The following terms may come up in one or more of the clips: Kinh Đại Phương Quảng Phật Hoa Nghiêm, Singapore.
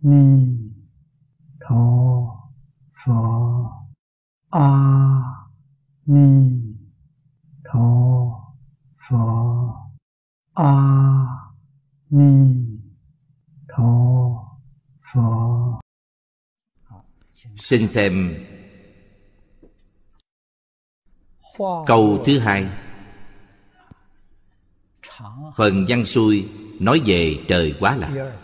Ni Tho Phật A Ni Tho Phật A Ni Tho Phật. Xin xem câu thứ hai, phần văn xuôi nói về trời Quá Lạc.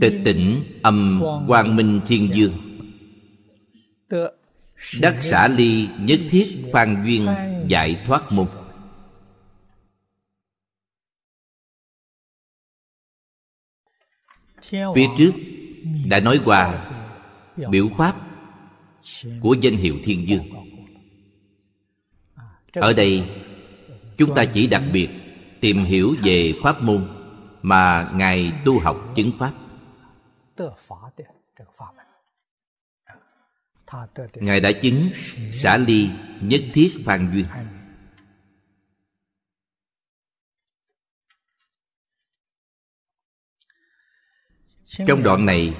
Tịch tỉnh âm quang minh thiên dương, đắc xả ly nhất thiết phan duyên giải thoát mục. Phía trước đã nói qua biểu pháp của danh hiệu thiên dương. Ở đây chúng ta chỉ đặc biệt tìm hiểu về pháp môn mà Ngài tu học chứng pháp. Ngài đã chứng xả ly nhất thiết phan duyên. Trong đoạn này,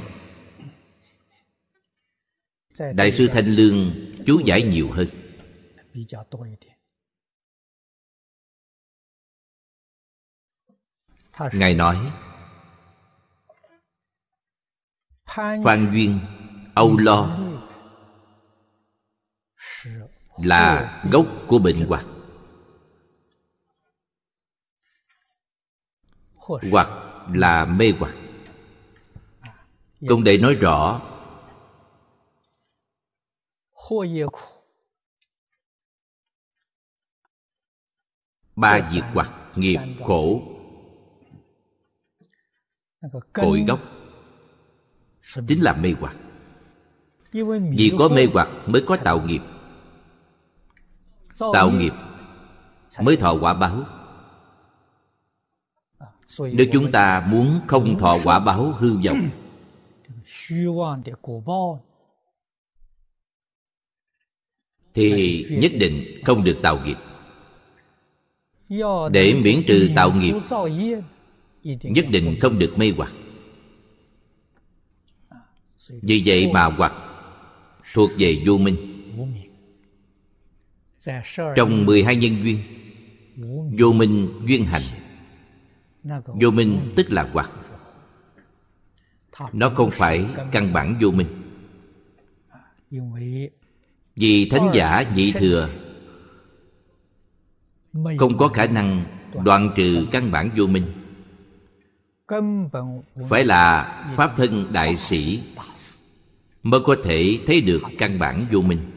Đại sư Thanh Lương chú giải nhiều hơn. Ngài nói phan duyên, âu lo là gốc của bệnh hoạn, hoặc là mê hoặc. Công đệ nói rõ ba diệt hoặc nghiệp khổ cội gốc chính là mê hoặc. Vì có mê hoặc mới có tạo nghiệp, tạo nghiệp mới thọ quả báo. Nếu chúng ta muốn không thọ quả báo hư vọng, thì nhất định không được tạo nghiệp. Để miễn trừ tạo nghiệp, nhất định không được mê hoặc. Vì vậy mà hoặc thuộc về vô minh. Trong 12 nhân duyên, vô minh duyên hành. Vô minh tức là hoặc. Nó không phải căn bản vô minh. Vì thánh giả nhị thừa không có khả năng đoạn trừ căn bản vô minh, phải là pháp thân đại sĩ mới có thể thấy được căn bản vô minh.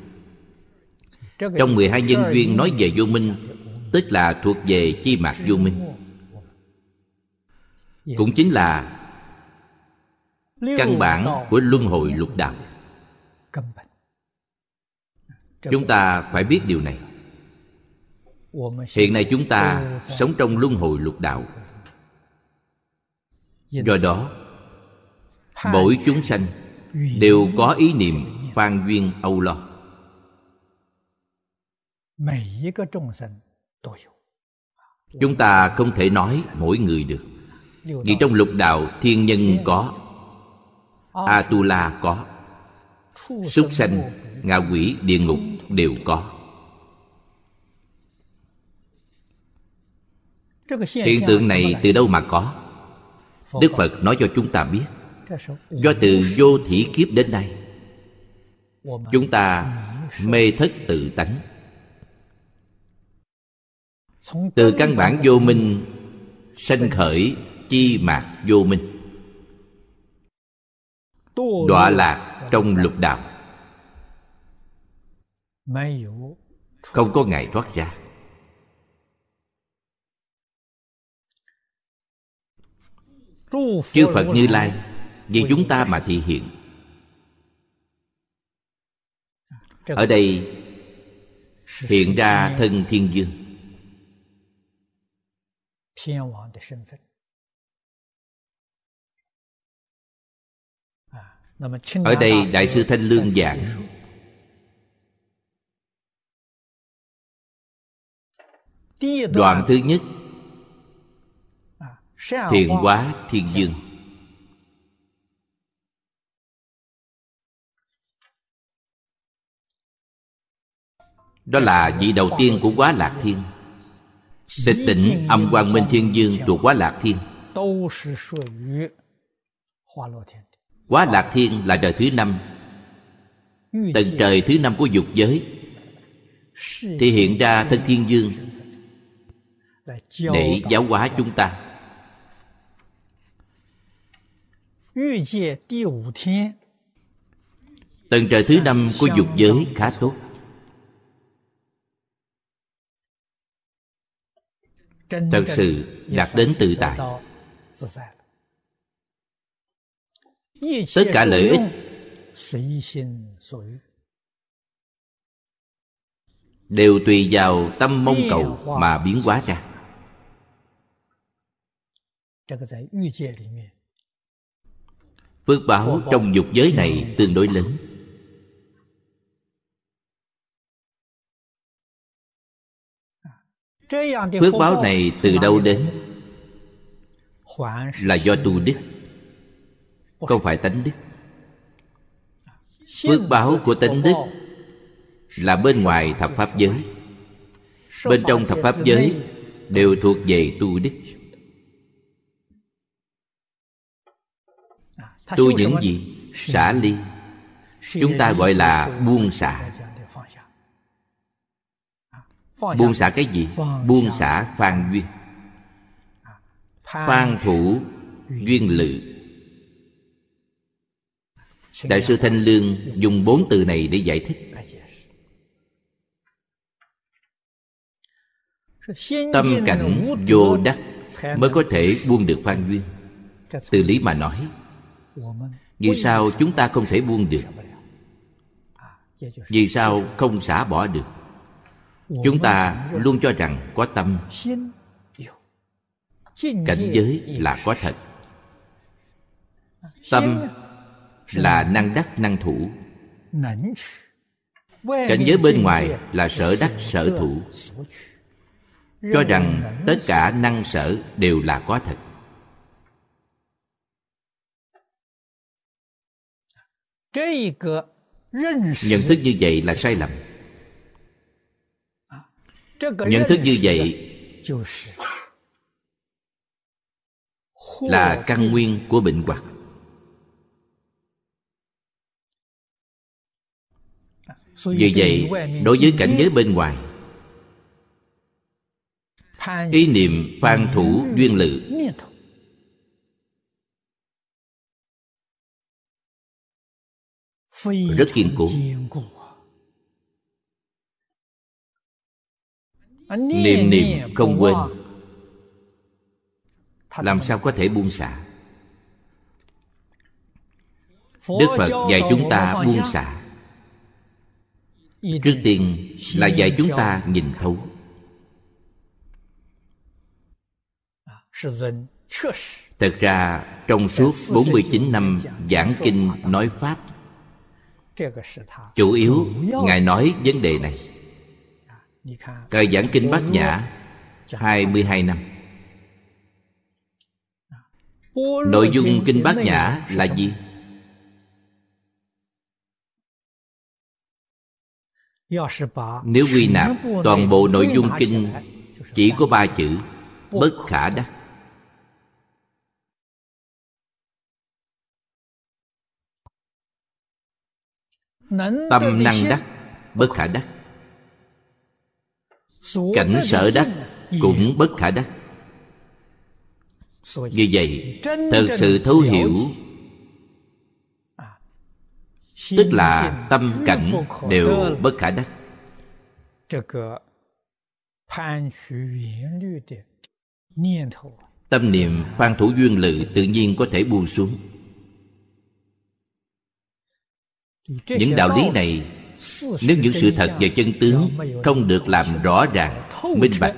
Trong 12 nhân duyên nói về vô minh, tức là thuộc về chi mạc vô minh, cũng chính là căn bản của luân hồi lục đạo. Chúng ta phải biết điều này. Hiện nay chúng ta sống trong luân hồi lục đạo. Do đó, mỗi chúng sanh đều có ý niệm phan duyên âu lo. Chúng ta không thể nói mỗi người được, vì trong lục đạo thiên nhân có, A-tu-la có, súc sanh, ngạ quỷ, địa ngục đều có. Hiện tượng này từ đâu mà có? Đức Phật nói cho chúng ta biết, do từ vô thỉ kiếp đến nay, chúng ta mê thất tự tánh. Từ căn bản vô minh sanh khởi chi mạc vô minh, đọa lạc trong lục đạo, không có ngày thoát ra. Chư Phật Như Lai vì chúng ta mà thị hiện. Ở đây hiện ra thân thiên dương, ở đây Đại sư Thanh Lương giảng đoạn thứ nhất thiện hóa thiên dương. Đó là vị đầu tiên của Quá Lạc Thiên. Tịch tỉnh âm quang minh thiên dương thuộc Quá Lạc Thiên. Quá Lạc Thiên là đời thứ 5, tầng trời thứ 5 của dục giới, thể hiện ra thân thiên dương để giáo hóa chúng ta. Tầng trời thứ 5 của dục giới khá tốt. Thật sự đạt đến tự tại. Tất cả lợi ích đều tùy vào tâm mong cầu mà biến hóa ra. Phước báo trong dục giới này tương đối lớn. Phước báo này từ đâu đến? Là do tu đức, không phải tánh đức. Phước báo của tánh đức là bên ngoài thập pháp giới, bên trong thập pháp giới đều thuộc về tu đức. Tu những gì? Xả ly. Chúng ta gọi là buông xả. Buông xả cái gì? Buông xả phan duyên. Phan thủ duyên lự. Đại sư Thanh Lương dùng 4 từ này để giải thích. Tâm cảnh vô đắc mới có thể buông được phan duyên. Từ lý mà nói, vì sao chúng ta không thể buông được? Vì sao không xả bỏ được? Chúng ta luôn cho rằng có tâm. Cảnh giới là có thật. Tâm là năng đắc năng thủ. Cảnh giới bên ngoài là sở đắc sở thủ. Cho rằng tất cả năng sở đều là có thật. Nhận thức như vậy là sai lầm. Nhận thức như vậy là căn nguyên của bệnh hoạn. Vì vậy, đối với cảnh giới bên ngoài, ý niệm phan thủ duyên lự, rất kiên cố. Niệm niệm không quên, làm sao có thể buông xả? Đức Phật dạy chúng ta buông xả, trước tiên là dạy chúng ta nhìn thấu. Thật ra trong suốt 49 năm giảng kinh nói Pháp, chủ yếu Ngài nói vấn đề này. Thời giảng kinh Bát Nhã 22 năm. Nội dung kinh Bát Nhã là gì? Nếu quy nạp toàn bộ nội dung kinh chỉ có 3 chữ: bất khả đắc. Tâm năng đắc, bất khả đắc. Cảnh sở đắc cũng bất khả đắc. Như vậy, thật sự thấu hiểu, tức là tâm cảnh đều bất khả đắc. Tâm niệm phan thủ duyên lự tự nhiên có thể buông xuống. Những đạo lý này, nếu những sự thật về chân tướng không được làm rõ ràng, minh bạch,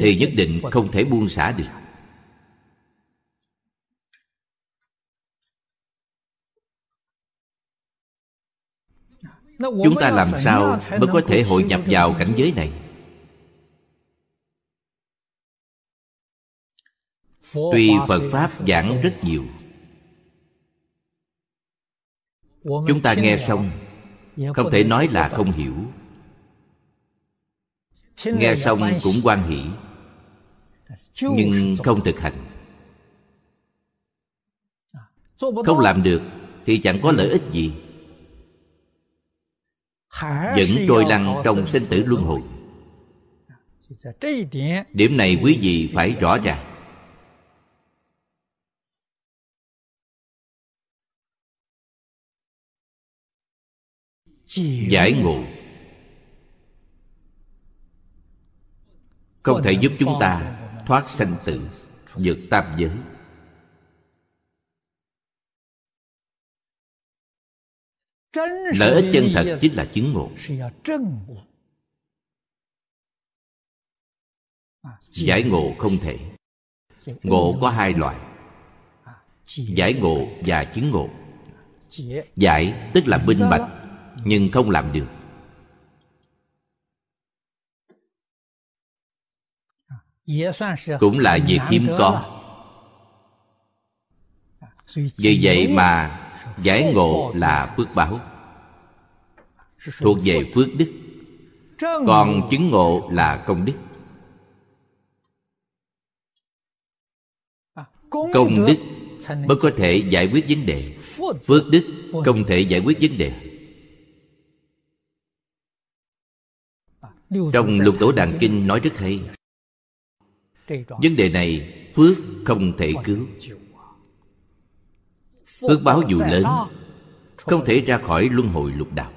thì nhất định không thể buông xả được. Chúng ta làm sao mới có thể hội nhập vào cảnh giới này? Tuy Phật Pháp giảng rất nhiều, chúng ta nghe xong không thể nói là không hiểu. Nghe xong cũng hoan hỷ, nhưng không thực hành, không làm được thì chẳng có lợi ích gì, vẫn trôi lăn trong sinh tử luân hồi. Điểm này quý vị phải rõ ràng. Giải ngộ không thể giúp chúng ta thoát sanh tử, vượt tam giới. Lợi ích chân thật chính là chứng ngộ. Giải ngộ không thể. Ngộ có hai loại: giải ngộ và chứng ngộ. Giải tức là minh bạch, nhưng không làm được. Cũng là việc hiếm có. Vì vậy mà giải ngộ là phước báo, thuộc về phước đức. Còn chứng ngộ là công đức. Công đức mới có thể giải quyết vấn đề, phước đức không thể giải quyết vấn đề. Trong Lục Tổ Đàn Kinh nói rất hay. Vấn đề này phước không thể cứu. Phước báo dù lớn, không thể ra khỏi luân hồi lục đạo.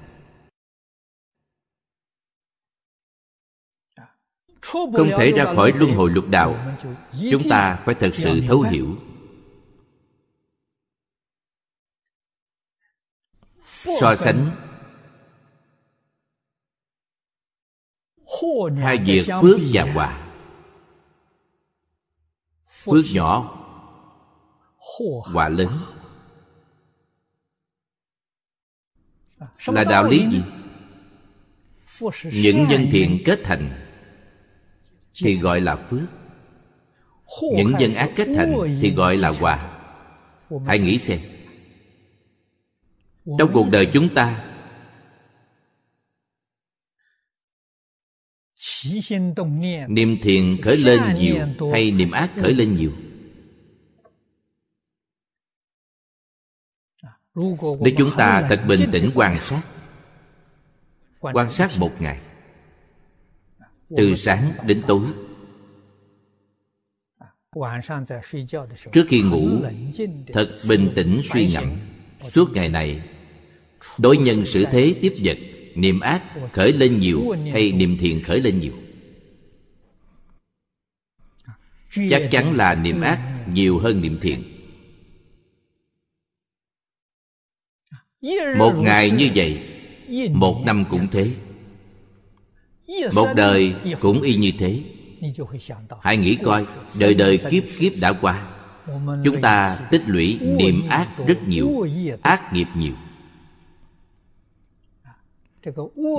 Không thể ra khỏi luân hồi lục đạo, chúng ta phải thật sự thấu hiểu. So sánh hai việc phước và họa. Phước nhỏ, họa lớn, là đạo lý gì? Những nhân thiện kết thành thì gọi là phước, những nhân ác kết thành thì gọi là họa. Hãy nghĩ xem, trong cuộc đời chúng ta, niệm thiện khởi lên nhiều hay niệm ác khởi lên nhiều? Nếu chúng ta thật bình tĩnh quan sát một ngày, từ sáng đến tối, trước khi ngủ thật bình tĩnh suy ngẫm suốt ngày này, đối nhân xử thế tiếp vật, niệm ác khởi lên nhiều hay niệm thiện khởi lên nhiều? Chắc chắn là niệm ác nhiều hơn niệm thiện. Một ngày như vậy, một năm cũng thế, một đời cũng y như thế. Hãy nghĩ coi, đời đời kiếp kiếp đã qua, chúng ta tích lũy niệm ác rất nhiều, ác nghiệp nhiều.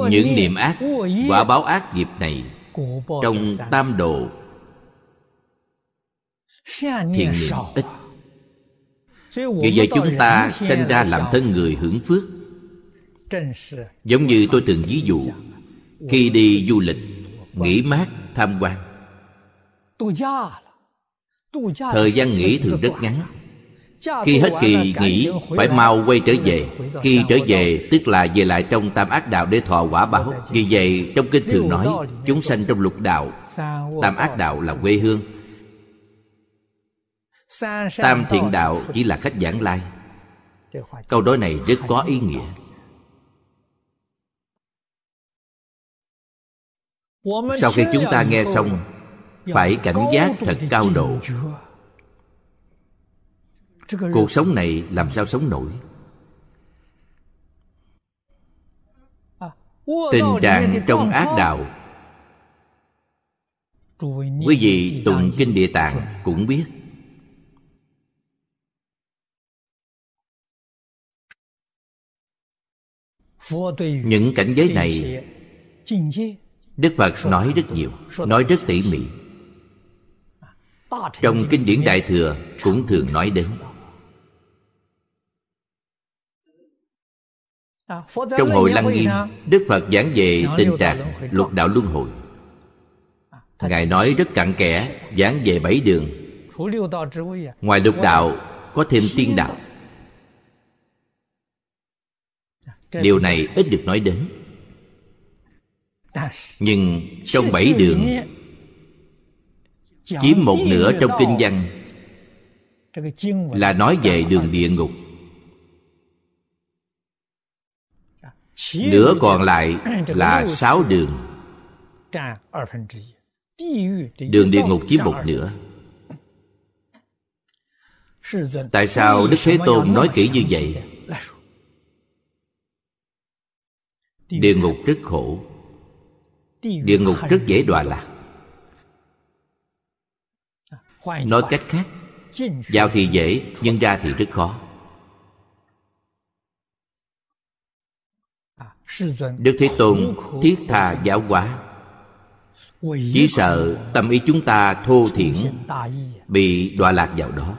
Những niệm ác, quả báo ác nghiệp này, trong tam độ thiện niệm ít. Vì vậy chúng ta sinh ra làm thân người hưởng phước. Giống như tôi từng ví dụ, khi đi du lịch, nghỉ mát, tham quan, thời gian nghỉ thường rất ngắn. Khi hết kỳ nghỉ phải mau quay trở về. Khi trở về tức là về lại trong tam ác đạo để thọ quả báo. Vì vậy trong kinh thường nói, chúng sanh trong lục đạo, tam ác đạo là quê hương, tam thiện đạo chỉ là khách vãng lai. Câu nói này rất có ý nghĩa. Sau khi chúng ta nghe xong, phải cảnh giác thật cao độ. Cuộc sống này làm sao sống nổi? Tình trạng trong ác đạo, quý vị tụng kinh Địa Tạng cũng biết. Những cảnh giới này Đức Phật nói rất nhiều, nói rất tỉ mỉ. Trong kinh điển Đại Thừa cũng thường nói đến. Trong hội Lăng Nghiêm, Đức Phật giảng về tình trạng lục đạo luân hồi. Ngài nói rất cặn kẽ, giảng về 7 đường. Ngoài lục đạo có thêm tiên đạo. Điều này ít được nói đến. Nhưng trong 7 đường chiếm 1/2 trong kinh văn là nói về đường địa ngục. Nửa còn lại là 6 đường. Đường địa ngục chiếm 1/2. Tại sao Đức Thế Tôn nói kỹ như vậy? Địa ngục rất khổ, địa ngục rất dễ đọa lạc. Nói cách khác, vào thì dễ, nhưng ra thì rất khó. Đức Thế Tôn thiết tha giáo hóa, chỉ sợ tâm ý chúng ta thô thiển, bị đọa lạc vào đó.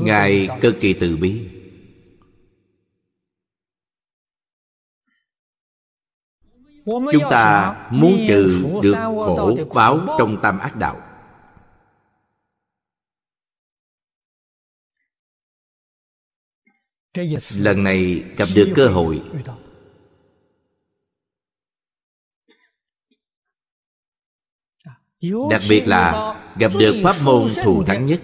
Ngài cực kỳ từ bi. Chúng ta muốn trừ được khổ báo trong tam ác đạo, lần này gặp được cơ hội. Đặc biệt là gặp được pháp môn thù thắng nhất.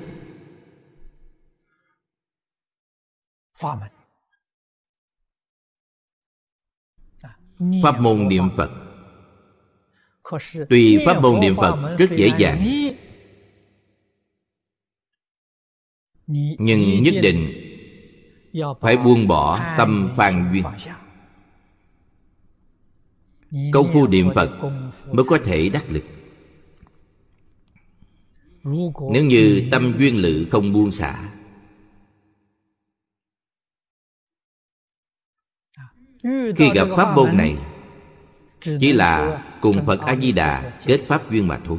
Pháp môn niệm Phật. Tuy pháp môn niệm Phật rất dễ dàng, nhưng nhất định phải buông bỏ tâm phàn duyên. Công phu niệm Phật mới có thể đắc lực. Nếu như tâm duyên lự không buông xả, khi gặp pháp môn này, chỉ là cùng Phật A-di-đà kết pháp duyên mà thôi.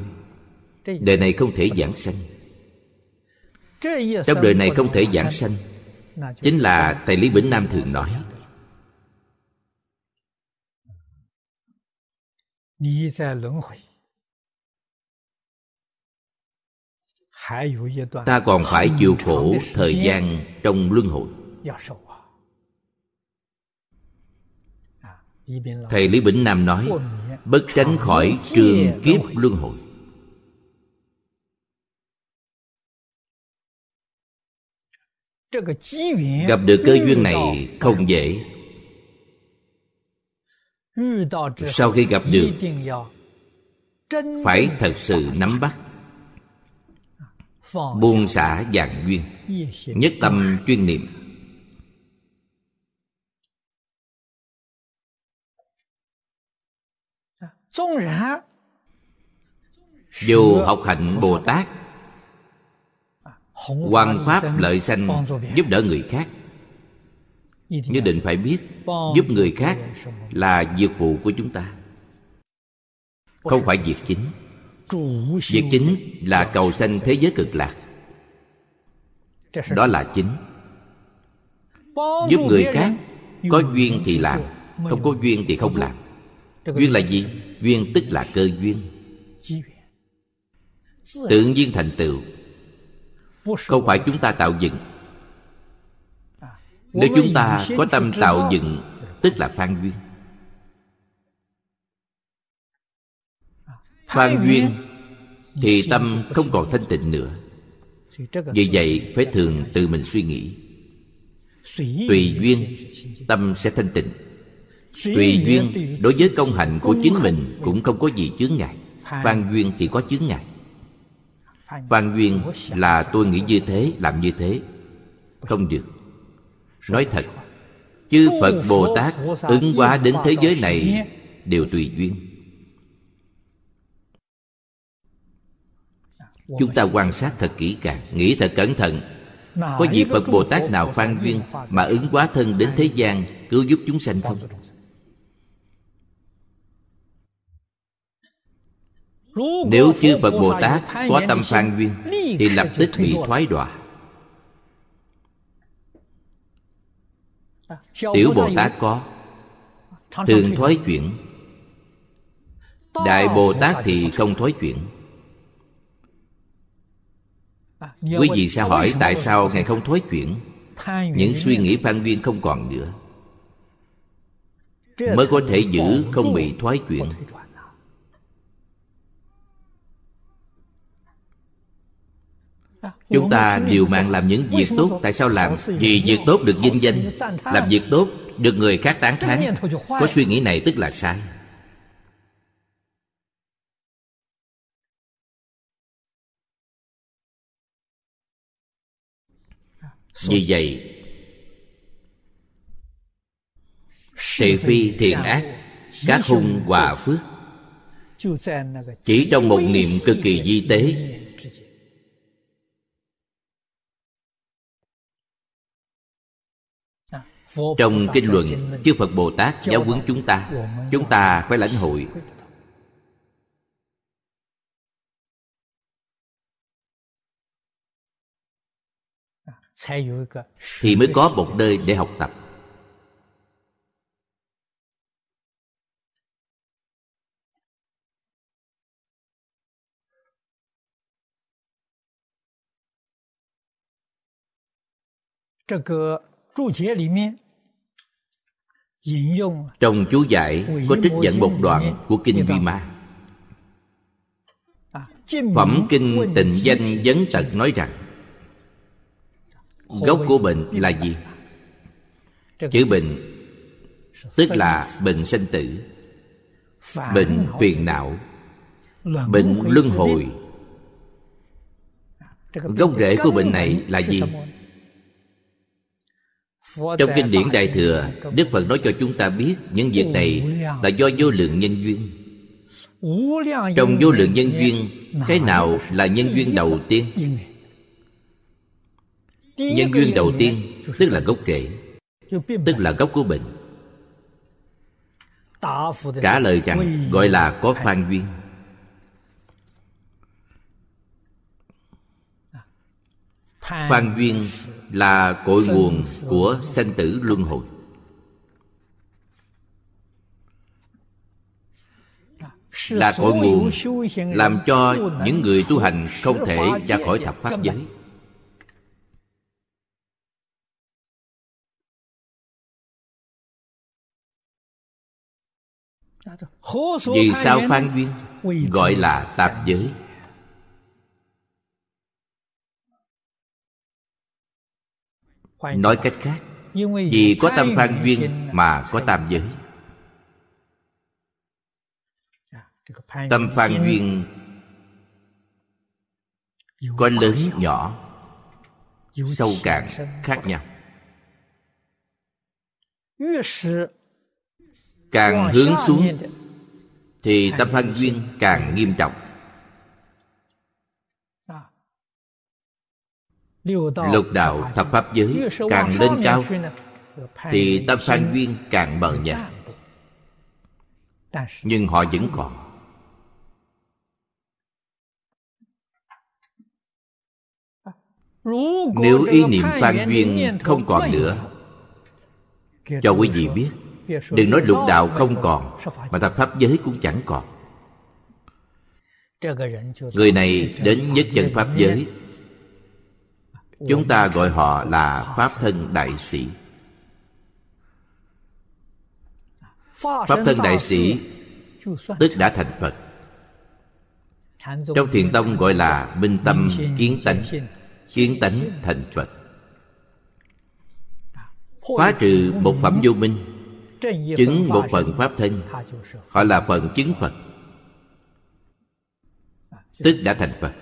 Đời này không thể giảng sanh. Trong đời này không thể giảng sanh, chính là Thầy Lý Bỉnh Nam thường nói: ta còn phải chịu khổ thời gian trong luân hồi. Thầy Lý Bỉnh Nam nói bất tránh khỏi trường kiếp luân hồi. Gặp được cơ duyên này không dễ. Sau khi gặp được, phải thật sự nắm bắt, buông xả vạn duyên, nhất tâm chuyên niệm. Dù học hạnh Bồ Tát, hoằng pháp lợi sanh, giúp đỡ người khác, nhất định phải biết giúp người khác là việc vụ của chúng ta, không phải việc chính. Việc chính là cầu sanh thế giới cực lạc, đó là chính. Giúp người khác, có duyên thì làm, không có duyên thì không làm. Duyên là gì? Duyên tức là cơ duyên, tự nhiên thành tựu, không phải chúng ta tạo dựng. Nếu chúng ta có tâm tạo dựng, tức là phan duyên. Phan duyên thì tâm không còn thanh tịnh nữa. Vì vậy phải thường tự mình suy nghĩ. Tùy duyên tâm sẽ thanh tịnh. Tùy duyên đối với công hạnh của chính mình cũng không có gì chướng ngại. Phan duyên thì có chướng ngại. Phan duyên là tôi nghĩ như thế, làm như thế, không được. Nói thật, chư Phật Bồ Tát ứng hóa đến thế giới này đều tùy duyên. Chúng ta quan sát thật kỹ càng, nghĩ thật cẩn thận. Có vị Phật Bồ Tát nào phan duyên mà ứng hóa thân đến thế gian cứu giúp chúng sanh không? Nếu chư Phật Bồ Tát có tâm phan duyên thì lập tức bị thoái đọa. Tiểu Bồ Tát có, thường thoái chuyển. Đại Bồ Tát thì không thoái chuyển. Quý vị sẽ hỏi tại sao Ngài không thoái chuyển? Những suy nghĩ phan duyên không còn nữa, mới có thể giữ không bị thoái chuyển. Chúng ta liều mạng làm những việc tốt. Tại sao làm? Vì việc tốt được vinh danh, làm việc tốt được người khác tán thán. Có suy nghĩ này tức là sai. Vì vậy thị phi thiện ác, các hung hòa phước chỉ trong một niệm cực kỳ vi tế. Trong kinh luận chư Phật Bồ Tát giáo huấn chúng ta phải lãnh hội. Thì mới có một nơi để học tập. Trong chú giải có trích dẫn một đoạn của Kinh Vi Ma. Phẩm Kinh Tịnh Danh Vấn Tật nói rằng gốc của bệnh là gì? Chữ bệnh tức là bệnh sanh tử, bệnh phiền não, bệnh luân hồi. Gốc rễ của bệnh này là gì? Trong kinh điển Đại Thừa, Đức Phật nói cho chúng ta biết những việc này là do vô lượng nhân duyên. Trong vô lượng nhân duyên, cái nào là nhân duyên đầu tiên? Nhân duyên đầu tiên tức là gốc rễ, tức là gốc của bệnh. Trả lời rằng gọi là có phan duyên. Phan duyên là cội nguồn của sanh tử luân hồi. Là cội nguồn làm cho những người tu hành không thể ra khỏi thập pháp giới. Vì sao phan duyên gọi là tạp giới? Nói cách khác, vì có tâm phan duyên mà có tam giới. Tâm phan duyên có lớn nhỏ, sâu cạn khác nhau. Càng hướng xuống thì tâm phan duyên càng nghiêm trọng. Lục đạo thập pháp giới càng lên cao thì tâm phan duyên càng mờ nhạt, nhưng họ vẫn còn. Nếu ý niệm phan duyên không còn nữa, cho quý vị biết, đừng nói lục đạo không còn, mà thập pháp giới cũng chẳng còn. Người này đến nhất chân pháp giới, chúng ta gọi họ là Pháp Thân Đại Sĩ. Pháp Thân Đại Sĩ tức đã thành Phật. Trong Thiền Tông gọi là minh tâm kiến tánh, kiến tánh thành Phật. Phá trừ một phẩm vô minh, chứng một phần Pháp Thân, họ là phần chứng Phật, tức đã thành Phật.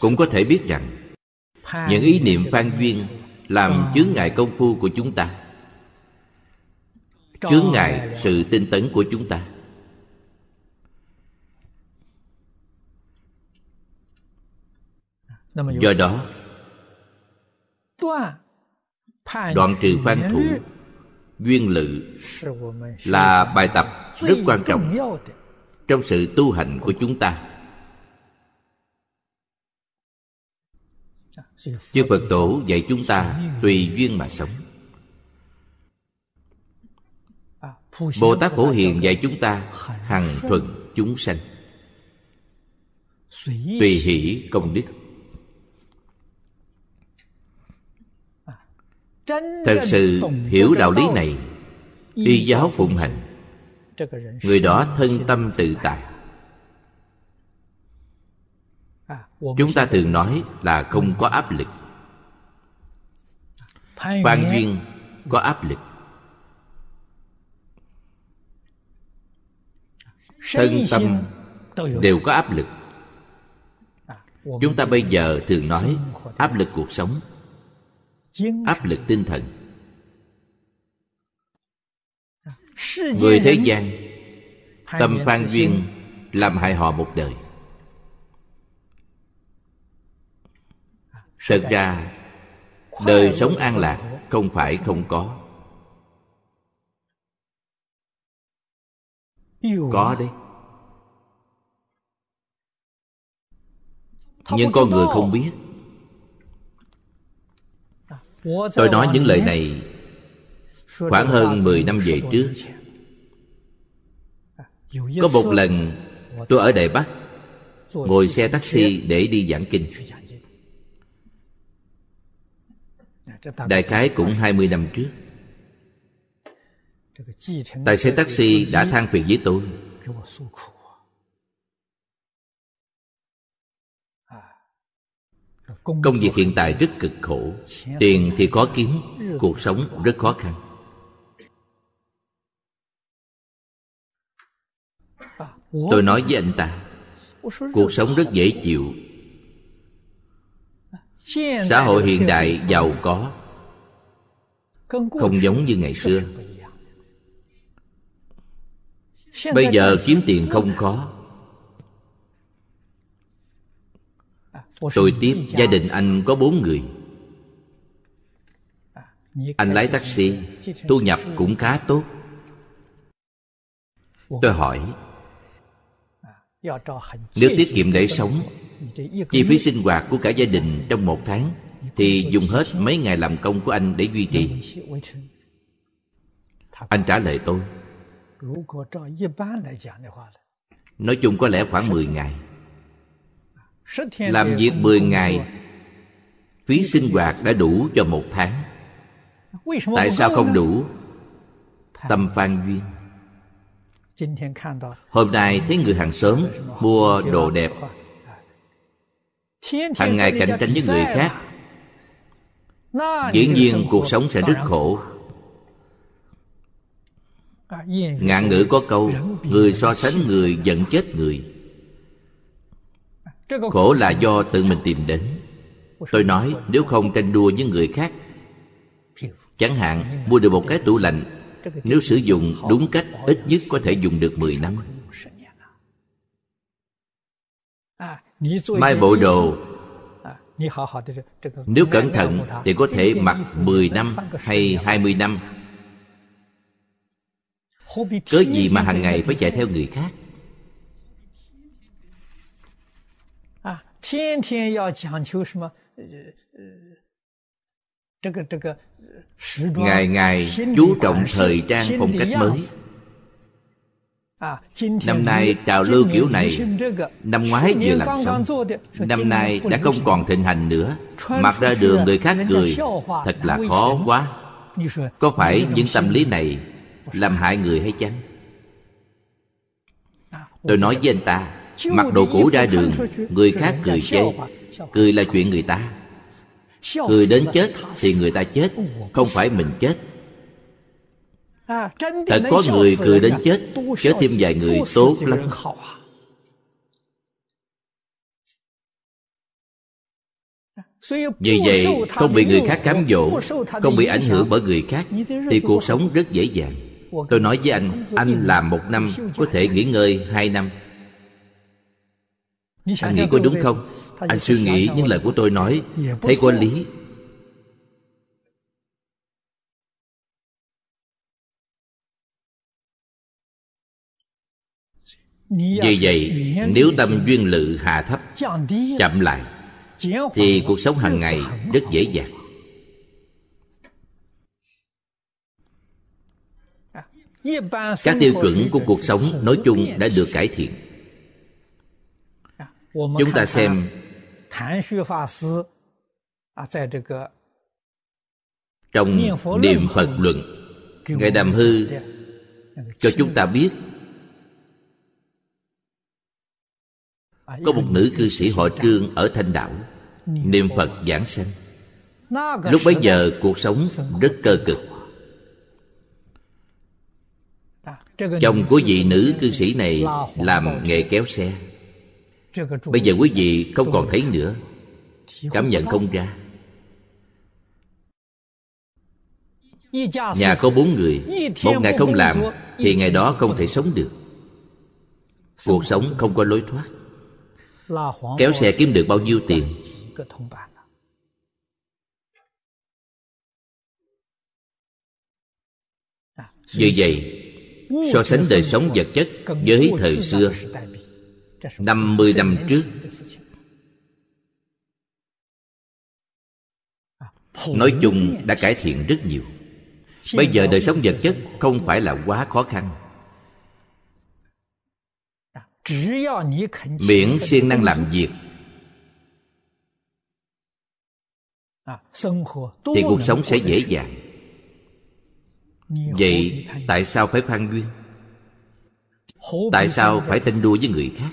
Cũng có thể biết rằng những ý niệm phan duyên làm chướng ngại công phu của chúng ta, chướng ngại sự tinh tấn của chúng ta. Do đó đoạn trừ phan thủ duyên lự là bài tập rất quan trọng trong sự tu hành của chúng ta. Chư Phật Tổ dạy chúng ta tùy duyên mà sống. Bồ Tát Phổ Hiền dạy chúng ta hằng thuận chúng sanh, tùy hỷ công đức. Thật sự hiểu đạo lý này, y giáo phụng hành, người đó thân tâm tự tại. Chúng ta thường nói là không có áp lực. Phan duyên có áp lực, thân tâm đều có áp lực. Chúng ta bây giờ thường nói áp lực cuộc sống, áp lực tinh thần. Người thế gian tâm phan duyên làm hại họ một đời. Thật ra đời sống an lạc không phải không có. Có đấy, nhưng con người không biết. Tôi nói những lời này khoảng hơn 10 năm về trước. Có một lần tôi ở Đài Bắc ngồi xe taxi để đi giảng kinh, đại khái cũng 20 năm trước. Tài xế taxi đã than phiền với tôi: công việc hiện tại rất cực khổ, tiền thì khó kiếm, cuộc sống rất khó khăn. Tôi nói với anh ta, cuộc sống rất dễ chịu. Xã hội hiện đại giàu có, không giống như ngày xưa. Bây giờ kiếm tiền không khó. Tôi tiếp gia đình anh có 4 người. Anh lái taxi, thu nhập cũng khá tốt. Tôi hỏi, nếu tiết kiệm để sống, chi phí sinh hoạt của cả gia đình trong 1 tháng thì dùng hết mấy ngày làm công của anh để duy trì? Anh trả lời tôi, nói chung có lẽ khoảng 10 ngày. Làm việc 10 ngày, phí sinh hoạt đã đủ cho 1 tháng. Tại sao không đủ? Tâm phan duyên. Hôm nay thấy người hàng xóm mua đồ đẹp, hàng ngày cạnh tranh với người khác, dĩ nhiên cuộc sống sẽ rất khổ. Ngạn ngữ có câu, người so sánh người giận chết người. Khổ là do tự mình tìm đến. Tôi nói, nếu không tranh đua với người khác, chẳng hạn mua được một cái tủ lạnh, nếu sử dụng đúng cách ít nhất có thể dùng được 10 năm. Mai bộ đồ, nếu cẩn thận thì có thể mặc 10 năm hay 20 năm. Cớ gì mà hàng ngày phải chạy theo người khác? Ngày ngày chú trọng thời trang phong cách mới. Năm nay trào lưu kiểu này, năm ngoái vừa làm xong, năm nay đã không còn thịnh hành nữa. Mặc ra đường người khác cười, thật là khó quá. Có phải những tâm lý này làm hại người hay chăng? Tôi nói với anh ta, mặc đồ cũ ra đường, người khác cười chê. Cười là chuyện người ta, cười đến chết thì người ta chết, không phải mình chết. Thật có người cười đến chết, chớ thêm vài người tốt lắm. Vì vậy, không bị người khác cám dỗ, không bị ảnh hưởng bởi người khác, thì cuộc sống rất dễ dàng. Tôi nói với anh làm 1 năm có thể nghỉ ngơi 2 năm. Anh nghĩ có đúng không? Anh suy nghĩ những lời của tôi nói, thấy có lý. Vì vậy, nếu tâm duyên lự hạ thấp, chậm lại, thì cuộc sống hàng ngày rất dễ dàng. Các tiêu chuẩn của cuộc sống nói chung đã được cải thiện. Chúng ta xem trong Niệm Phật Luận, Ngài Đàm Hư cho chúng ta biết có một nữ cư sĩ họ Trương ở Thanh Đảo niệm Phật giảng sanh. Lúc bấy giờ cuộc sống rất cơ cực. Chồng của vị nữ cư sĩ này làm nghề kéo xe. Bây giờ quý vị không còn thấy nữa, cảm nhận không ra. Nhà có 4 người, một ngày không làm thì ngày đó không thể sống được. Cuộc sống không có lối thoát. Kéo xe kiếm được bao nhiêu tiền? Như vậy, so sánh đời sống vật chất với thời xưa 50 năm trước, nói chung đã cải thiện rất nhiều. Bây giờ đời sống vật chất không phải là quá khó khăn. Miễn siêng năng làm việc thì cuộc sống sẽ dễ dàng. Vậy tại sao phải khoan duyên? Tại sao phải tranh đua với người khác?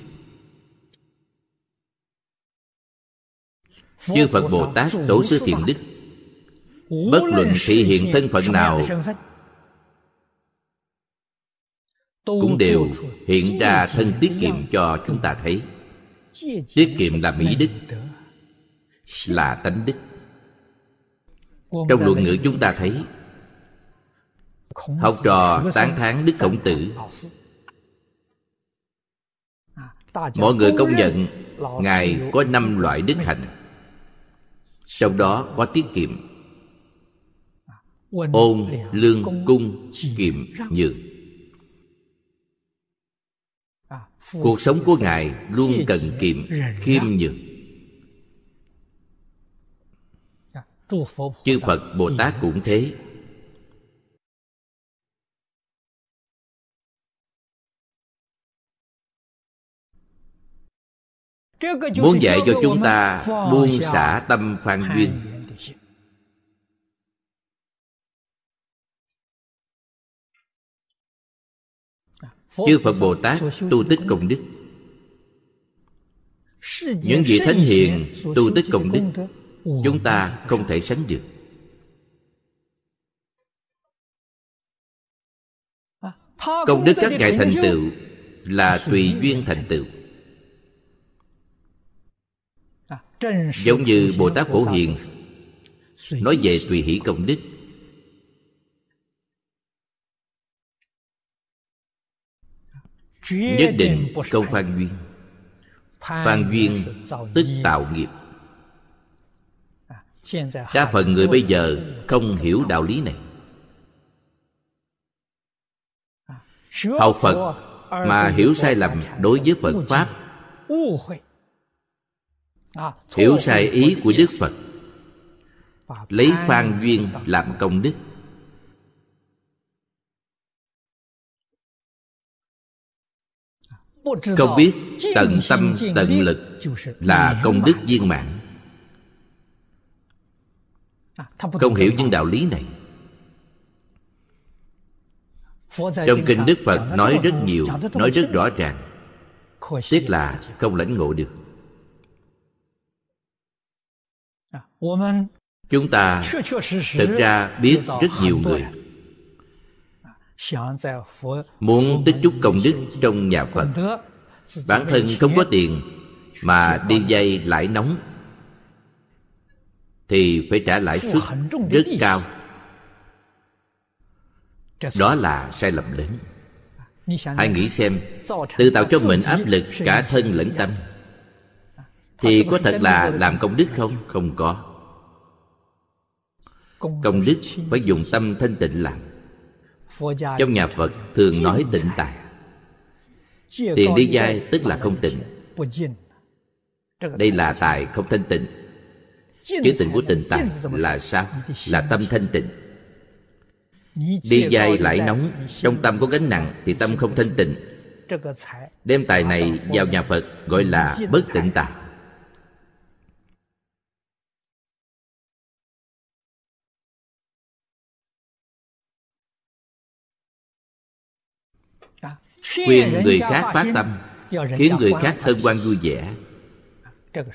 Chư Phật Bồ Tát Tổ sư Thiện Đức, bất luận thị hiện thân phận nào, cũng đều hiện ra thân tiết kiệm cho chúng ta thấy. Tiết kiệm là mỹ đức, là tánh đức. Trong luận ngữ chúng ta thấy học trò tán thán Đức Khổng Tử, mọi người công nhận Ngài có 5 loại đức hạnh, trong đó có tiết kiệm: ôn, lương, cung, kiệm, nhường. Cuộc sống của Ngài luôn cần kiệm, khiêm nhường. Chư Phật Bồ Tát cũng thế. Muốn dạy cho chúng ta buông xả tâm khoan duyên. Chư Phật Bồ Tát tu tích công đức, những vị thánh hiền tu tích công đức, chúng ta không thể sánh được. Công đức các ngài thành tựu là tùy duyên thành tựu. Giống như Bồ Tát Phổ Hiền nói về tùy hỷ công đức, nhất định không phan duyên. Phan duyên tức tạo nghiệp. Đa phần người bây giờ không hiểu đạo lý này. Học Phật mà hiểu sai lầm đối với Phật Pháp, hiểu sai ý của Đức Phật, lấy phan duyên làm công đức. Không biết tận tâm tận lực là công đức viên mãn. Không hiểu những đạo lý này. Trong kinh Đức Phật nói rất nhiều, nói rất rõ ràng, tiếc là không lãnh ngộ được. Chúng ta thực ra biết rất nhiều người muốn tích chúc công đức trong nhà Phật, bản thân không có tiền mà đi vay lãi nóng thì phải trả lãi suất rất cao. Đó là sai lầm lớn. Hãy nghĩ xem, tự tạo cho mình áp lực cả thân lẫn tâm thì có thật là làm công đức không? Không có. Công đức phải dùng tâm thanh tịnh làm. Trong nhà Phật thường nói tịnh tài. Tiền đế giai tức là không tịnh. Đây là tài không thanh tịnh. Chữ tịnh của tịnh tài là sao? Là tâm thanh tịnh. Đi dai lại nóng, trong tâm có gánh nặng thì tâm không thanh tịnh. Đem tài này vào nhà Phật gọi là bất tịnh tài. Khuyên người khác phát tâm, khiến người khác hân hoan vui vẻ,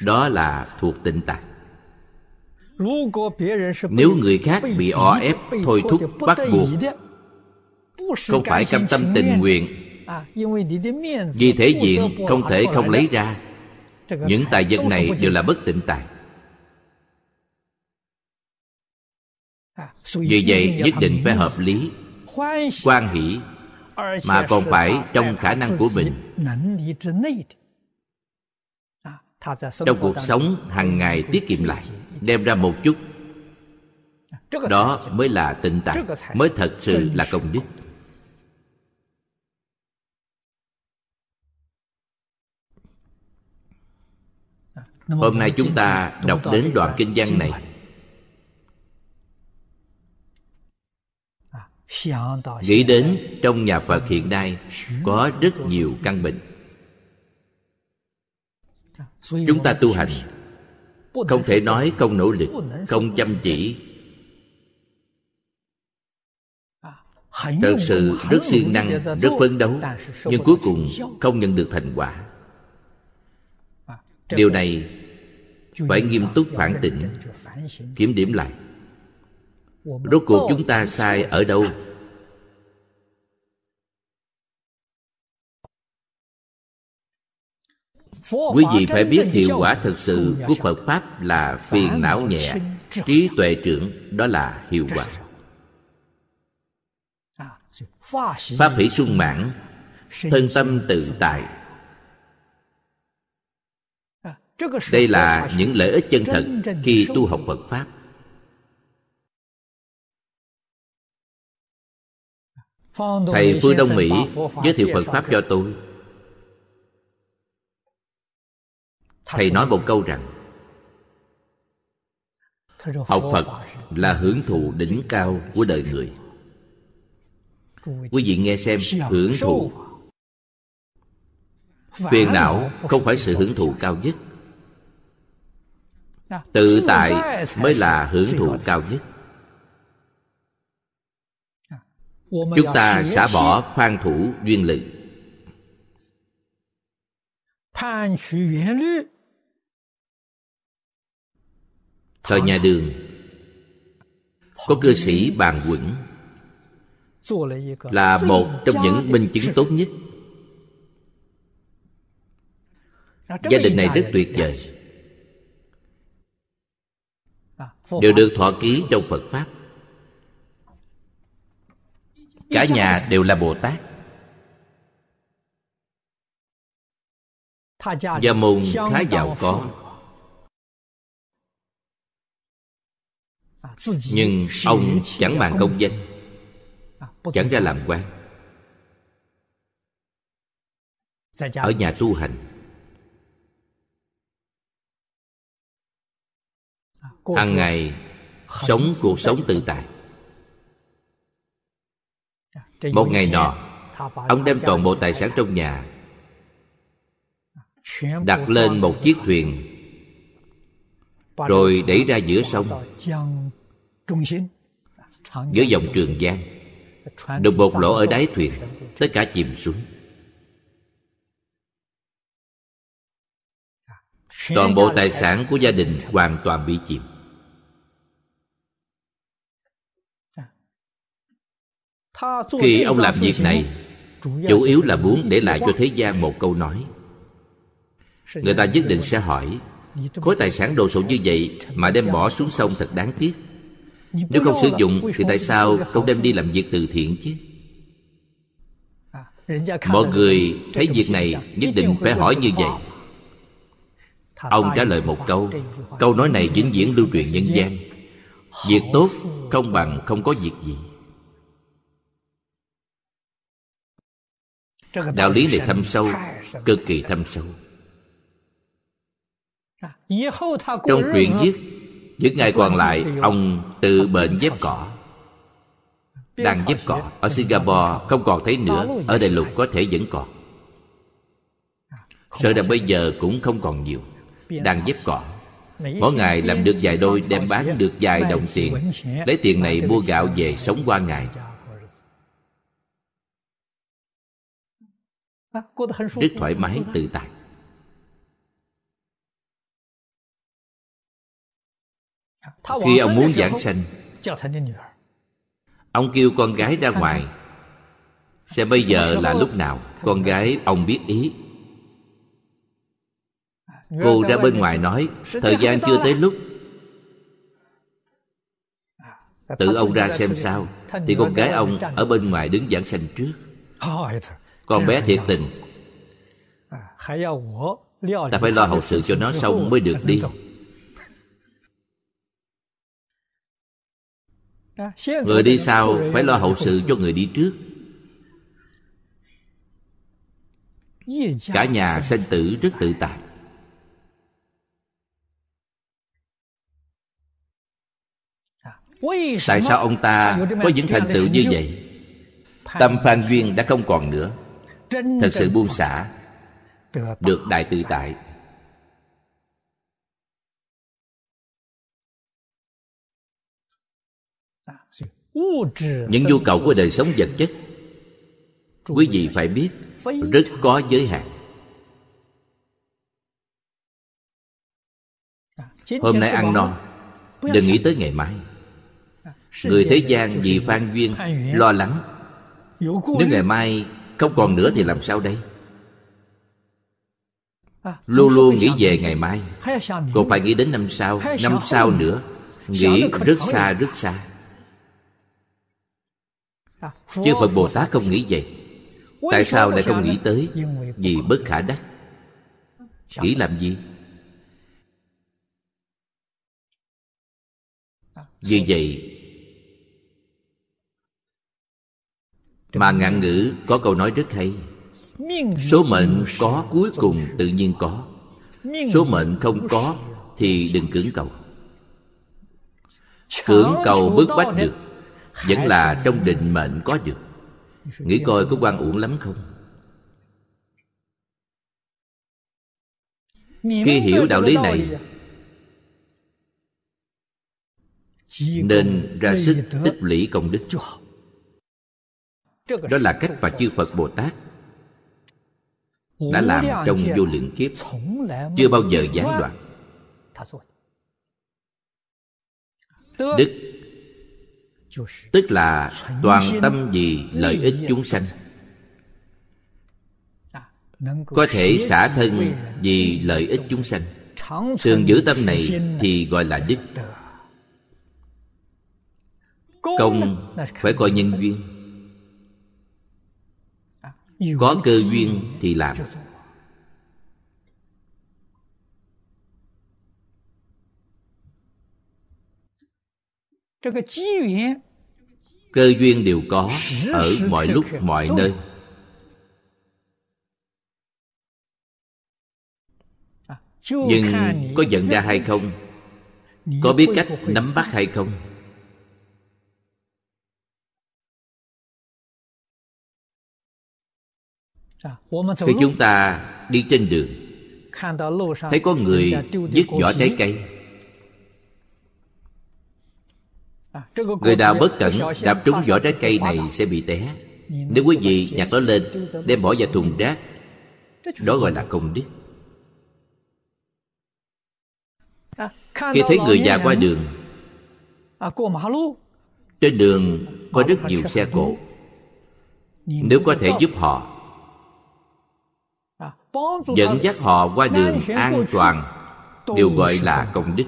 đó là thuộc tịnh tài. Nếu người khác bị o ép, thôi thúc, bắt buộc, không phải cam tâm tình nguyện, vì thể diện không thể không lấy ra, những tài vật này đều là bất tịnh tài. Vì vậy nhất định phải hợp lý, hoan hỷ, mà còn phải trong khả năng của mình. Trong cuộc sống hàng ngày tiết kiệm lại, đem ra một chút, đó mới là tịnh tài, mới thật sự là công đức. Hôm nay chúng ta đọc đến đoạn kinh văn này, nghĩ đến trong nhà Phật hiện nay có rất nhiều căn bệnh. Chúng ta tu hành không thể nói không nỗ lực, không chăm chỉ. Thật sự rất siêng năng, rất phấn đấu, nhưng cuối cùng không nhận được thành quả. Điều này phải nghiêm túc phản tỉnh, kiểm điểm lại. Rốt cuộc chúng ta sai ở đâu? Quý vị phải biết hiệu quả thực sự của Phật Pháp là phiền não nhẹ, trí tuệ trưởng, đó là hiệu quả. Pháp hỷ sung mãn, thân tâm tự tại. Đây là những lợi ích chân thật khi tu học Phật Pháp. Thầy Phương Đông Mỹ giới thiệu Phật Pháp cho tôi. Thầy nói một câu rằng học Phật là hưởng thụ đỉnh cao của đời người. Quý vị nghe xem, hưởng thụ. Phiền não không phải sự hưởng thụ cao nhất. Tự tại mới là hưởng thụ cao nhất. Chúng ta xả bỏ phan thủ duyên lự. Thời nhà Đường có cư sĩ Bàn Quẩn, là một trong những minh chứng tốt nhất. Gia đình này rất tuyệt vời, đều được thọ ký trong Phật Pháp. Cả nhà đều là Bồ Tát. Gia môn khá giàu có, nhưng ông chẳng màng công danh, chẳng ra làm quan, ở nhà tu hành. Hàng ngày sống cuộc sống tự tại. Một ngày nọ, ông đem toàn bộ tài sản trong nhà đặt lên một chiếc thuyền, rồi đẩy ra giữa sông, giữa dòng Trường Giang. Đục một lỗ ở đáy thuyền, tất cả chìm xuống. Toàn bộ tài sản của gia đình hoàn toàn bị chìm. Khi ông làm việc này, chủ yếu là muốn để lại cho thế gian một câu nói. Người ta nhất định sẽ hỏi, khối tài sản đồ sộ như vậy mà đem bỏ xuống sông thật đáng tiếc. Nếu không sử dụng thì tại sao không đem đi làm việc từ thiện chứ? Mọi người thấy việc này nhất định phải hỏi như vậy. Ông trả lời một câu, câu nói này vĩnh viễn lưu truyền nhân gian: việc tốt không bằng không có việc gì. Đạo lý này thâm sâu, cực kỳ thâm sâu. Trong quyển viết, những ngày còn lại, ông từ bệnh dép cỏ, đang dép cỏ. Ở Singapore không còn thấy nữa, ở đại lục có thể vẫn còn. Sợ rằng bây giờ cũng không còn nhiều. Đang dép cỏ, mỗi ngày làm được vài đôi, đem bán được vài đồng tiền, lấy tiền này mua gạo về sống qua ngày, rất thoải mái tự tại. Khi ông muốn giảng sanh, ông kêu con gái ra ngoài xem bây giờ là lúc nào. Con gái ông biết ý, cô ra bên ngoài nói thời gian chưa tới lúc. Tự ông ra xem sao, thì con gái ông ở bên ngoài đứng giảng sanh trước. Con bé thiệt tình, ta phải lo hậu sự cho nó xong mới được đi. Người đi sau phải lo hậu sự cho người đi trước. Cả nhà sanh tử rất tự tại. Tại sao ông ta có những thành tựu như vậy? Tâm phan duyên đã không còn nữa, thật sự buông xả, được đại tự tại. Những nhu cầu của đời sống vật chất, quý vị phải biết rất có giới hạn. Hôm nay ăn no, đừng nghĩ tới ngày mai. Người thế gian vì phan duyên lo lắng, nếu ngày mai không còn nữa thì làm sao đây? Luôn luôn nghĩ về ngày mai, còn phải nghĩ đến năm sau, năm sau nữa, nghĩ rất xa rất xa. Chư Phật Bồ Tát không nghĩ vậy. Tại sao lại không nghĩ tới? Vì bất khả đắc. Nghĩ làm gì? Vì vậy mà ngạn ngữ có câu nói rất hay: số mệnh có cuối cùng tự nhiên có, số mệnh không có thì đừng cưỡng cầu. Cưỡng cầu bức bách được, vẫn là trong định mệnh có được. Nghĩ coi có oan uổng lắm không? Khi hiểu đạo lý này nên ra sức tích lũy công đức. Đó là cách mà chư Phật Bồ Tát đã làm trong vô lượng kiếp, chưa bao giờ gián đoạn. Đức tức là toàn tâm vì lợi ích chúng sanh, có thể xả thân vì lợi ích chúng sanh, thường giữ tâm này thì gọi là đức. Công phải coi nhân duyên, có cơ duyên thì làm. Cơ duyên đều có ở mọi lúc mọi nơi. Nhưng có nhận ra hay không, có biết cách nắm bắt hay không. Khi chúng ta đi trên đường, thấy có người vứt vỏ trái cây, người nào bất cẩn đạp trúng vỏ trái cây này sẽ bị té. Nếu quý vị nhặt nó lên, đem bỏ vào thùng rác, đó gọi là công đức. Khi thấy người già qua đường, trên đường có rất nhiều xe cộ, nếu có thể giúp họ, dẫn dắt họ qua đường an toàn, đều gọi là công đức.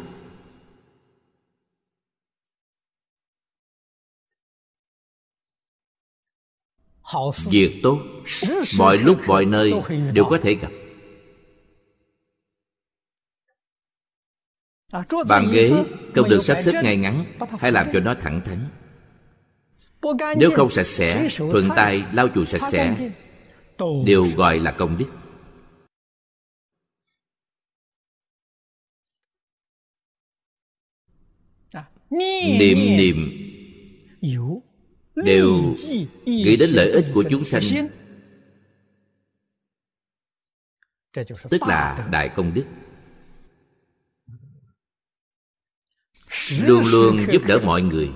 Việc tốt mọi lúc mọi nơi đều có thể gặp. Bàn ghế không được sắp xếp ngay ngắn, hãy làm cho nó thẳng thắn. Nếu không sạch sẽ, thuận tay lau chùi sạch sẽ, đều gọi là công đức. Niệm niệm đều nghĩ đến lợi ích của chúng sanh, tức là đại công đức. Luôn luôn giúp đỡ mọi người,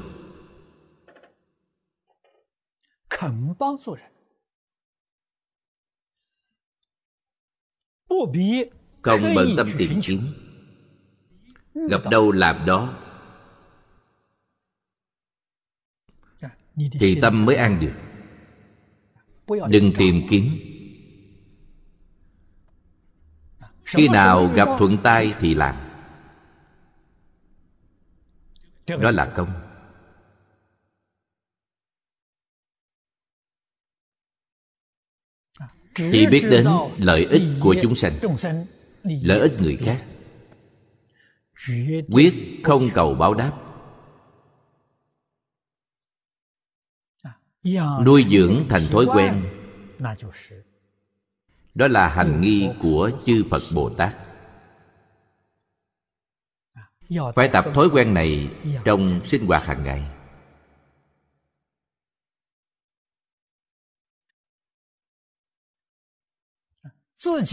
không bận tâm tìm kiếm, gặp đâu làm đó thì tâm mới an được. Đừng tìm kiếm. Khi nào gặp thuận tai thì làm. Đó là công. Chỉ biết đến lợi ích của chúng sanh, lợi ích người khác, quyết không cầu báo đáp. Nuôi dưỡng thành thói quen, đó là hành nghi của chư Phật Bồ Tát. Phải tập thói quen này trong sinh hoạt hàng ngày.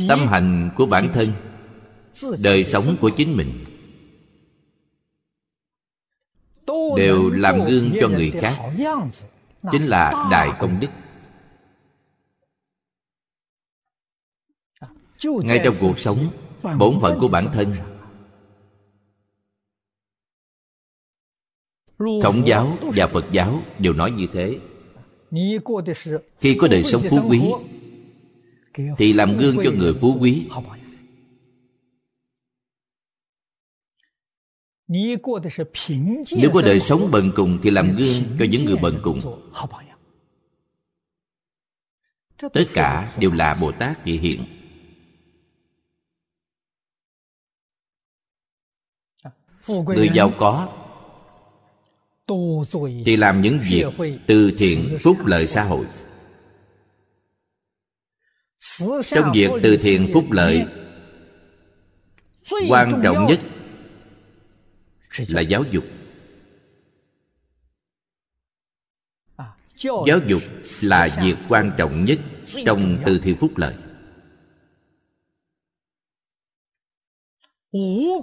Tâm hành của bản thân, đời sống của chính mình đều làm gương cho người khác, chính là đại công đức. Ngay trong cuộc sống, bổn phận của bản thân, Khổng giáo và Phật giáo đều nói như thế. Khi có đời sống phú quý thì làm gương cho người phú quý. Nếu có đời sống bần cùng thì làm gương cho những người bần cùng. Tất cả đều là Bồ Tát thị hiện. Người giàu có thì làm những việc từ thiện phúc lợi xã hội. Trong việc từ thiện phúc lợi, quan trọng nhất là giáo dục. Giáo dục là việc quan trọng nhất trong từ thiện phúc lợi.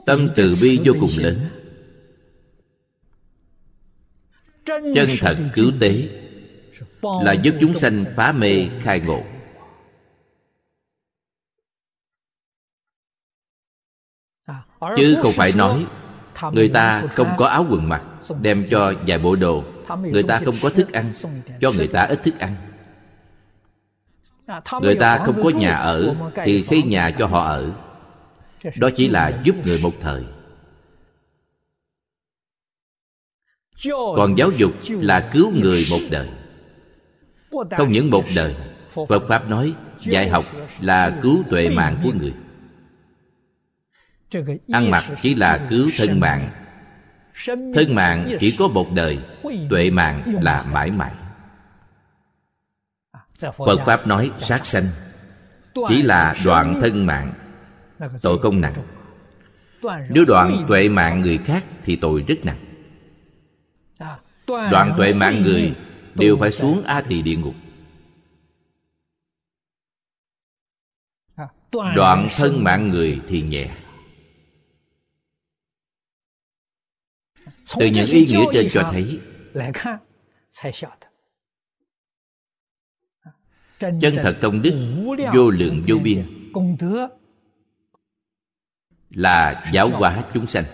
Tâm từ bi vô cùng lớn, chân thật cứu tế, là giúp chúng sanh phá mê khai ngộ. Chứ không phải nói người ta không có áo quần mặc đem cho vài bộ đồ, người ta không có thức ăn cho người ta ít thức ăn, người ta không có nhà ở thì xây nhà cho họ ở. Đó chỉ là giúp người một thời. Còn giáo dục là cứu người một đời. Không những một đời, Phật Pháp nói dạy học là cứu tuệ mạng của người. Ăn mặc chỉ là cứu thân mạng. Thân mạng chỉ có một đời, tuệ mạng là mãi mãi. Phật Pháp nói sát sanh chỉ là đoạn thân mạng, tội không nặng. Nếu đoạn tuệ mạng người khác thì tội rất nặng. Đoạn tuệ mạng người đều phải xuống A Tỳ địa ngục. Đoạn thân mạng người thì nhẹ. Từ những ý nghĩa trên cho thấy, chân thật công đức vô lượng vô biên là giáo hóa chúng sanh.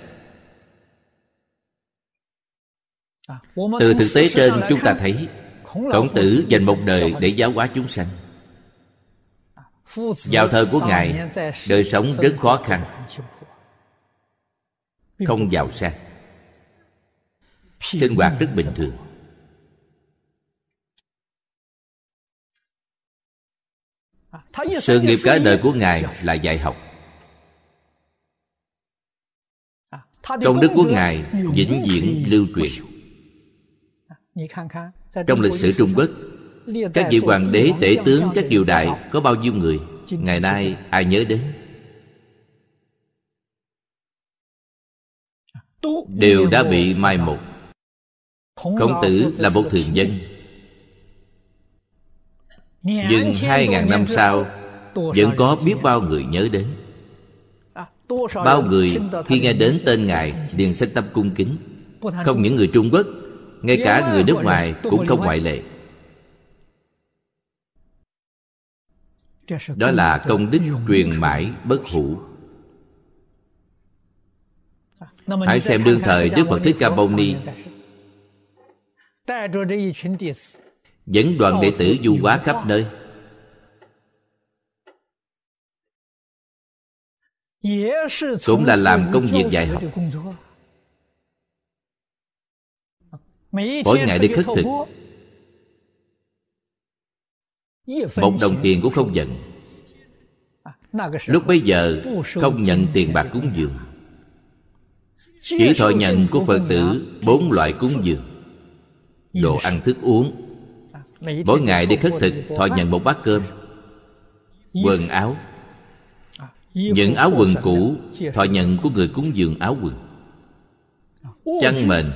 Từ thực tế trên chúng ta thấy, Khổng Tử dành một đời để giáo hóa chúng sanh. Vào thời của Ngài, đời sống rất khó khăn, không giàu sang, sinh hoạt rất bình thường. Sự nghiệp cả đời của Ngài là dạy học. Công đức của Ngài vĩnh viễn lưu truyền. Trong lịch sử Trung Quốc, Các vị hoàng đế, tể tướng, các triều đại có bao nhiêu người ngày nay ai nhớ đến? Đều đã bị mai một. Khổng Tử là một thường dân, nhưng 2000 năm sau vẫn có biết bao người nhớ đến. Bao người khi nghe đến tên Ngài liền sanh tâm cung kính. Không những người Trung Quốc, ngay cả người nước ngoài cũng không ngoại lệ. Đó là công đức truyền mãi bất hủ. Hãy xem đương thời Đức Phật Thích Ca Mâu Ni dẫn đoàn đệ tử du hóa khắp nơi, cũng là làm công việc dạy học. Mỗi ngày đi khất thực, một đồng tiền cũng không nhận. Lúc bấy giờ không nhận tiền bạc cúng dường, chỉ thọ nhận của Phật tử 4 loại cúng dường: đồ ăn thức uống. Mỗi ngày đi khất thực thọ nhận một bát cơm, quần áo. Những áo quần cũ thọ nhận của người cúng dường áo quần, chăn mền.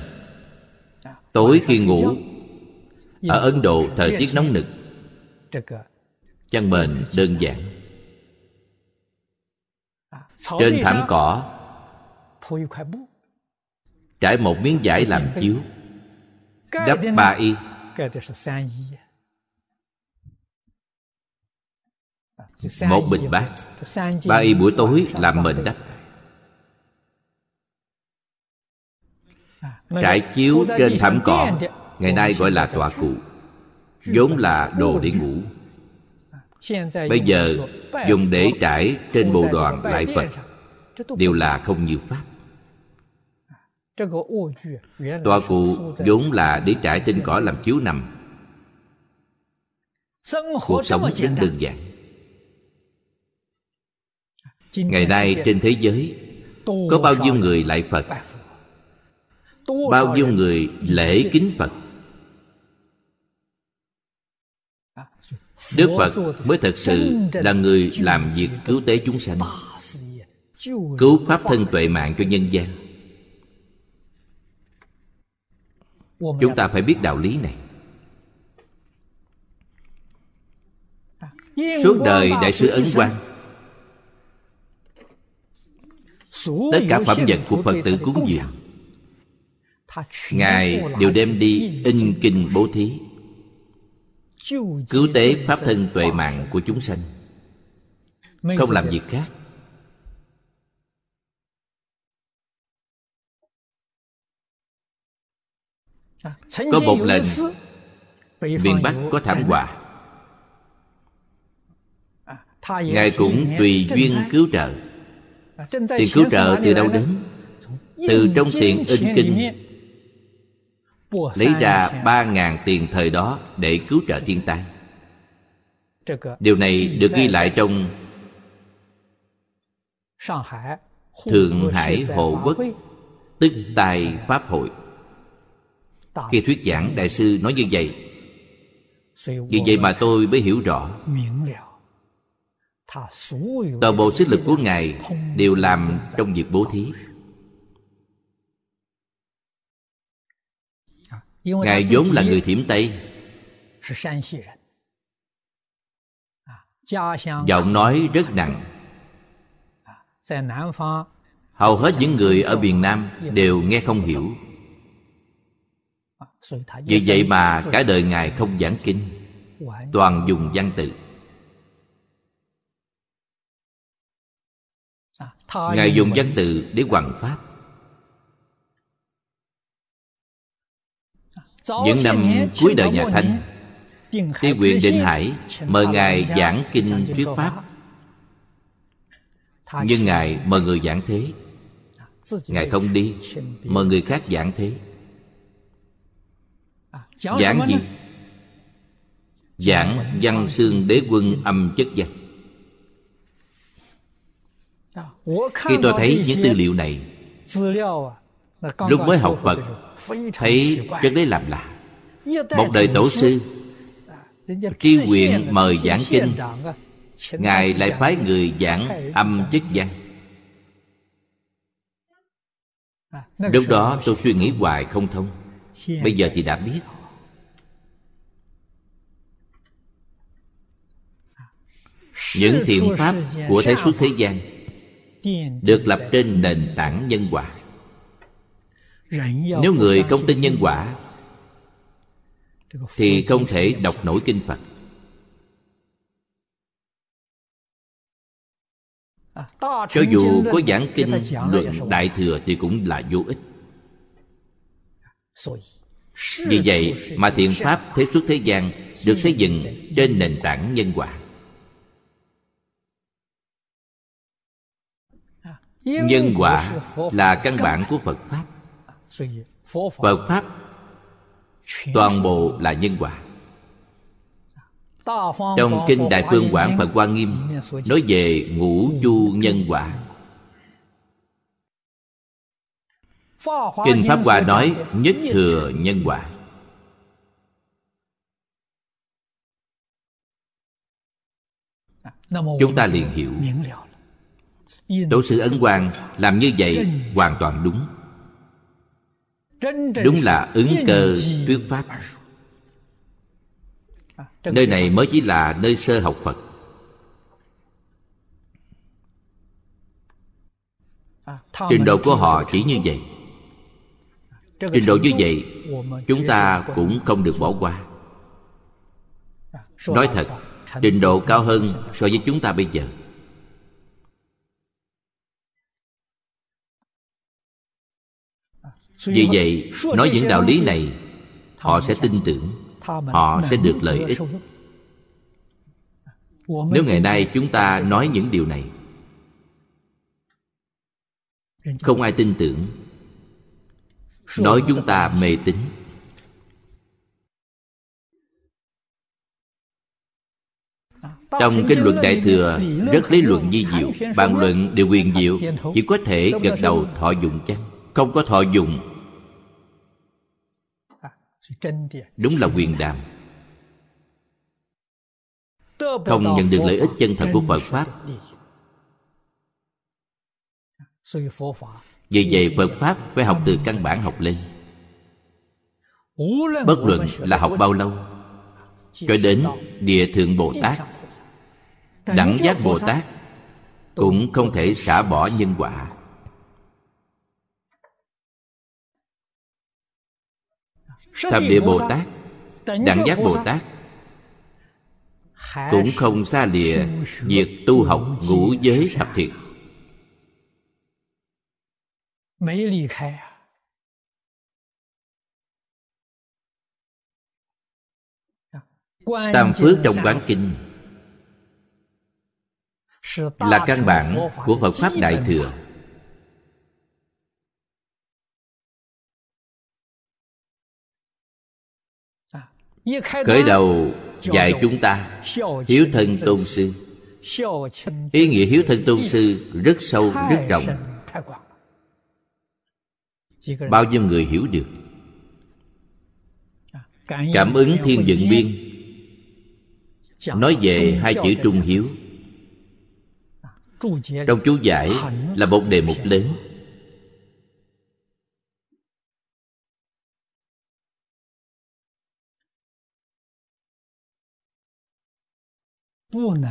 Tối khi ngủ, ở Ấn Độ thời tiết nóng nực, chăn mền đơn giản. Trên thảm cỏ trải một miếng vải làm chiếu, đắp 3 y. Một bình bát, 3 y buổi tối làm mền đắp. Trải chiếu trên thảm cỏ, ngày nay gọi là tọa cụ, vốn là đồ để ngủ. Bây giờ dùng để trải trên bồ đoàn lại Phật, đều là không nhiều pháp. Tọa cụ vốn là để trải trên cỏ làm chiếu nằm. Cuộc sống rất đơn giản. Ngày nay trên thế giới có bao nhiêu người lại Phật, bao nhiêu người lễ kính Phật. Đức Phật mới thật sự là người làm việc cứu tế chúng sanh, cứu pháp thân tuệ mạng cho nhân gian. Chúng ta phải biết đạo lý này. Suốt đời Đại sư Ấn Quang, tất cả phẩm vật của Phật tử cúng dường, Ngài đều đem đi in kinh bố thí, cứu tế pháp thân tuệ mạng của chúng sanh, không làm việc khác. Có một lần miền Bắc có thảm họa, Ngài cũng tùy duyên cứu trợ. Tiền cứu trợ từ đâu đến? Từ trong tiền in kinh lấy ra 3.000 tiền thời đó để cứu trợ thiên tai. Điều này được ghi lại trong Thượng Hải Hộ Quốc Tức Tai Pháp Hội. Khi thuyết giảng, Đại sư nói như vậy. Vì vậy mà tôi mới hiểu rõ, toàn bộ sức lực của Ngài đều làm trong việc bố thí. Ngài vốn là người Thiểm Tây, giọng nói rất nặng. Hầu hết những người ở miền Nam đều nghe không hiểu. Vì vậy mà cả đời Ngài không giảng kinh, toàn dùng văn tự. Ngài dùng văn tự để hoằng pháp. Những năm cuối đời nhà Thanh, Tri huyện Định Hải mời Ngài giảng kinh thuyết pháp, nhưng Ngài mời người giảng thế, Ngài không đi, mời người khác giảng thế. Giảng gì? Giảng Văn Xương Đế Quân âm chất văn. Khi tôi thấy những tư liệu này, lúc mới học Phật, thấy rất lấy làm lạ. Một đời tổ sư Tri huyện mời giảng kinh, Ngài lại phái người giảng âm chất văn. Lúc đó tôi suy nghĩ hoài không thông, bây giờ thì đã biết. Những thiện pháp của thế xuất thế gian được lập trên nền tảng nhân quả. Nếu người không tin nhân quả thì không thể đọc nổi kinh Phật. Cho dù có giảng kinh luận Đại Thừa thì cũng là vô ích. Vì vậy mà thiện pháp thế xuất thế gian được xây dựng trên nền tảng nhân quả. Nhân quả là căn bản của Phật Pháp. Phật Pháp toàn bộ là nhân quả. Trong Kinh Đại Phương Quảng Phật Hoa Nghiêm nói về ngũ du nhân quả. Kinh Pháp Hoa nói nhất thừa nhân quả. Chúng ta liền hiểu. Tổ sư Ấn Quang làm như vậy hoàn toàn đúng. Đúng là ứng cơ thuyết pháp. Nơi này mới chỉ là nơi sơ học Phật. Trình độ của họ chỉ như vậy. Trình độ như vậy chúng ta cũng không được bỏ qua. Nói thật, trình độ cao hơn so với chúng ta bây giờ. Vì vậy, nói những đạo lý này, họ sẽ tin tưởng, họ sẽ được lợi ích. Nếu ngày nay chúng ta nói những điều này, không ai tin tưởng, nói chúng ta mê tín. Trong kinh luận Đại Thừa rất lý luận vi diệu, bàn luận điều huyền diệu, chỉ có thể gật đầu thọ dụng chăng? Không có thọ dụng. Đúng là huyền đàm. Không nhận được lợi ích chân thật của Phật Pháp. Vì vậy Phật Pháp phải học từ căn bản học lên. Bất luận là học bao lâu, cho đến Địa Thượng Bồ Tát, Đẳng Giác Bồ Tát, cũng không thể xả bỏ nhân quả. Thập Địa Bồ Tát, Đẳng Giác Bồ Tát cũng không xa lìa việc tu học ngũ giới thập thiện. Tam phước trong Quán Kinh là căn bản của Phật Pháp Đại Thừa. Khởi đầu dạy chúng ta hiếu thân tôn sư. Ý nghĩa hiếu thân tôn sư rất sâu, rất rộng. Bao nhiêu người hiểu được? Cảm ứng Thiên Dựng Biên nói về hai chữ trung hiếu. Trong chú giải là một đề mục lớn.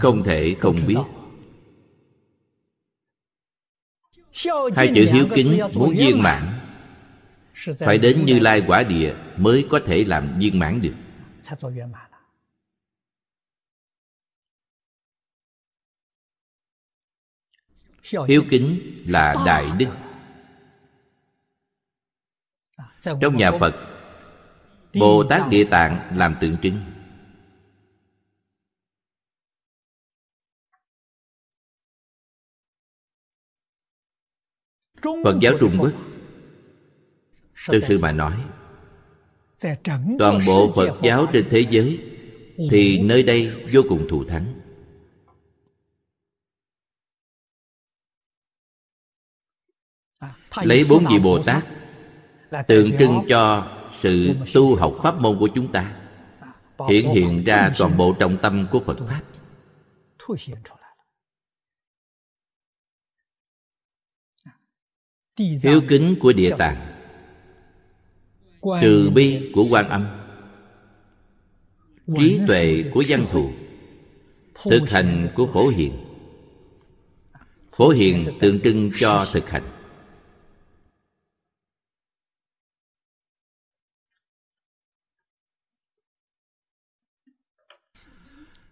Không thể không biết. Hai chữ hiếu kính muốn viên mãn, phải đến Như Lai quả địa mới có thể làm viên mãn được. Hiếu kính là đại đức. Trong nhà Phật, Bồ Tát Địa Tạng làm tượng trưng. Phật giáo Trung Quốc, tôi sư mà nói, toàn bộ Phật giáo trên thế giới thì nơi đây vô cùng thù thắng. Lấy 4 vị Bồ Tát tượng trưng cho sự tu học pháp môn của chúng ta, hiển hiện ra toàn bộ trọng tâm của Phật Pháp. Hiếu kính của Địa Tạng, từ bi của Quan Âm, trí tuệ của Văn Thù, thực hành của Phổ Hiền. Phổ Hiền tượng trưng cho thực hành.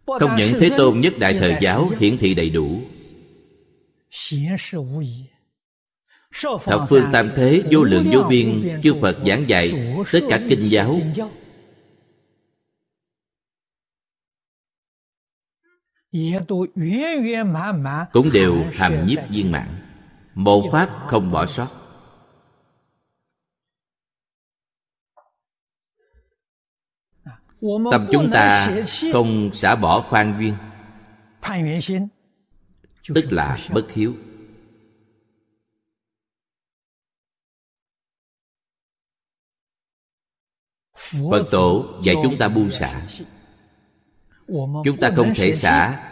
Không những Thế Tôn nhất đại thời giáo hiển thị đầy đủ, thập phương tam thế vô lượng vô biên chư Phật giảng dạy tất cả kinh giáo, cũng đều hàm nhiếp viên mãn, một pháp không bỏ sót. Tâm chúng ta không xả bỏ khoan duyên, tức là bất hiếu. Phật tổ dạy chúng ta buông xả. Chúng ta không thể xả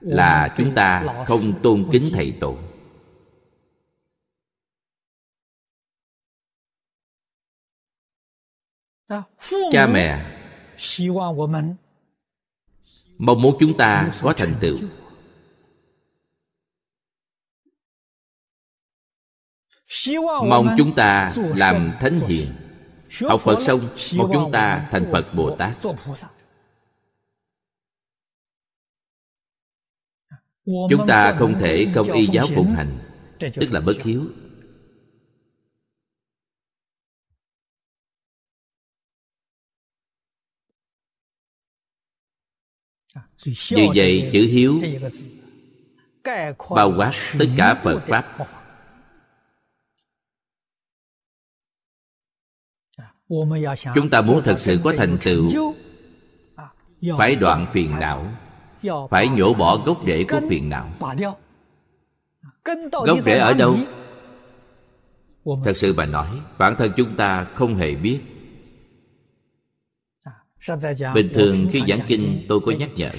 là chúng ta không tôn kính thầy tổ. Cha mẹ mong muốn chúng ta có thành tựu, mong chúng ta làm thánh hiền, học Phật xong mong chúng ta thành Phật Bồ Tát. Chúng ta không thể không y giáo phụng hành, tức là bất hiếu. Vì vậy chữ hiếu bao quát tất cả Phật Pháp. Chúng ta muốn thật sự có thành tựu, phải đoạn phiền não, phải nhổ bỏ gốc rễ của phiền não. Gốc rễ ở đâu? Thật sự mà nói, bản thân chúng ta không hề biết. Bình thường khi giảng kinh tôi có nhắc nhở,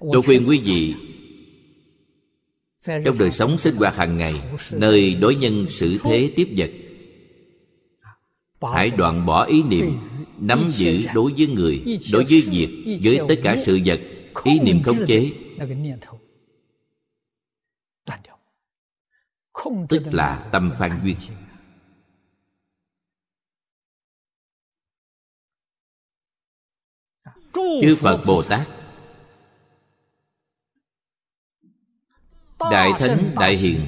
tôi khuyên quý vị trong đời sống sinh hoạt hàng ngày, nơi đối nhân xử thế tiếp vật, hãy đoạn bỏ ý niệm nắm giữ đối với người, đối với việc, với tất cả sự vật, ý niệm khống chế, tức là tâm phan duyên. Chư Phật Bồ Tát, Đại Thánh Đại Hiền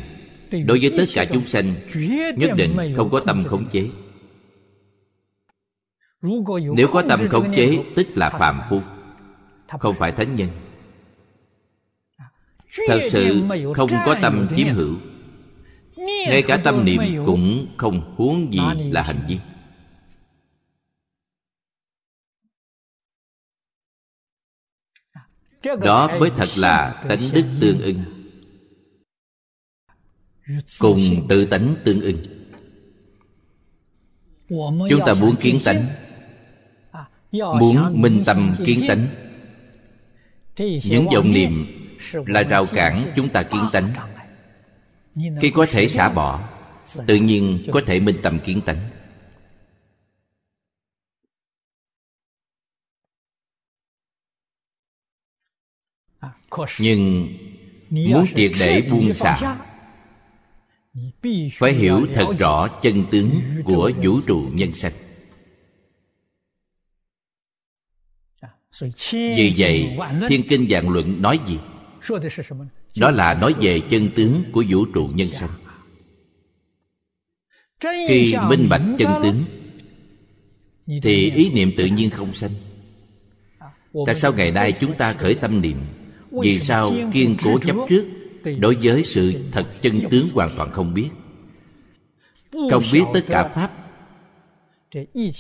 đối với tất cả chúng sanh nhất định không có tâm khống chế. Nếu có tâm khống chế tức là phàm phu, không phải thánh nhân. Thật sự không có tâm chiếm hữu, ngay cả tâm niệm cũng không, huống gì là hành vi. Đó mới thật là tánh đức tương ưng, cùng tự tánh tương ưng. Chúng ta muốn kiến tánh, muốn minh tâm kiến tánh, những vọng niệm là rào cản chúng ta kiến tánh. Khi có thể xả bỏ, tự nhiên có thể minh tâm kiến tánh. Nhưng muốn triệt để buông xả, phải hiểu thật rõ chân tướng của vũ trụ nhân sanh. Vì vậy Thiên Kinh Vạn Luận nói gì? Đó là nói về chân tướng của vũ trụ nhân sanh. Khi minh bạch chân tướng thì ý niệm tự nhiên không sanh. Tại sao ngày nay chúng ta khởi tâm niệm? Vì sao kiên cố chấp trước đối với sự thật chân tướng hoàn toàn không biết? Không biết tất cả Pháp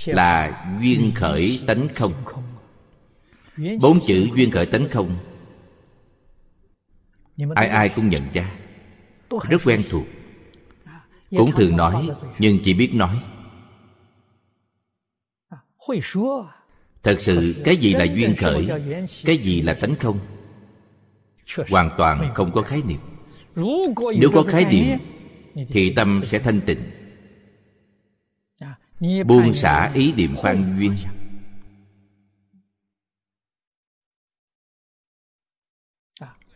là duyên khởi tánh không. Bốn chữ duyên khởi tánh không ai ai cũng nhận ra, rất quen thuộc. cũng thường nói, nhưng chỉ biết nói. Thật sự cái gì là duyên khởi, cái gì là tánh không, hoàn toàn không có khái niệm. Nếu có khái niệm thì tâm sẽ thanh tịnh, buông xả ý niệm phan duyên.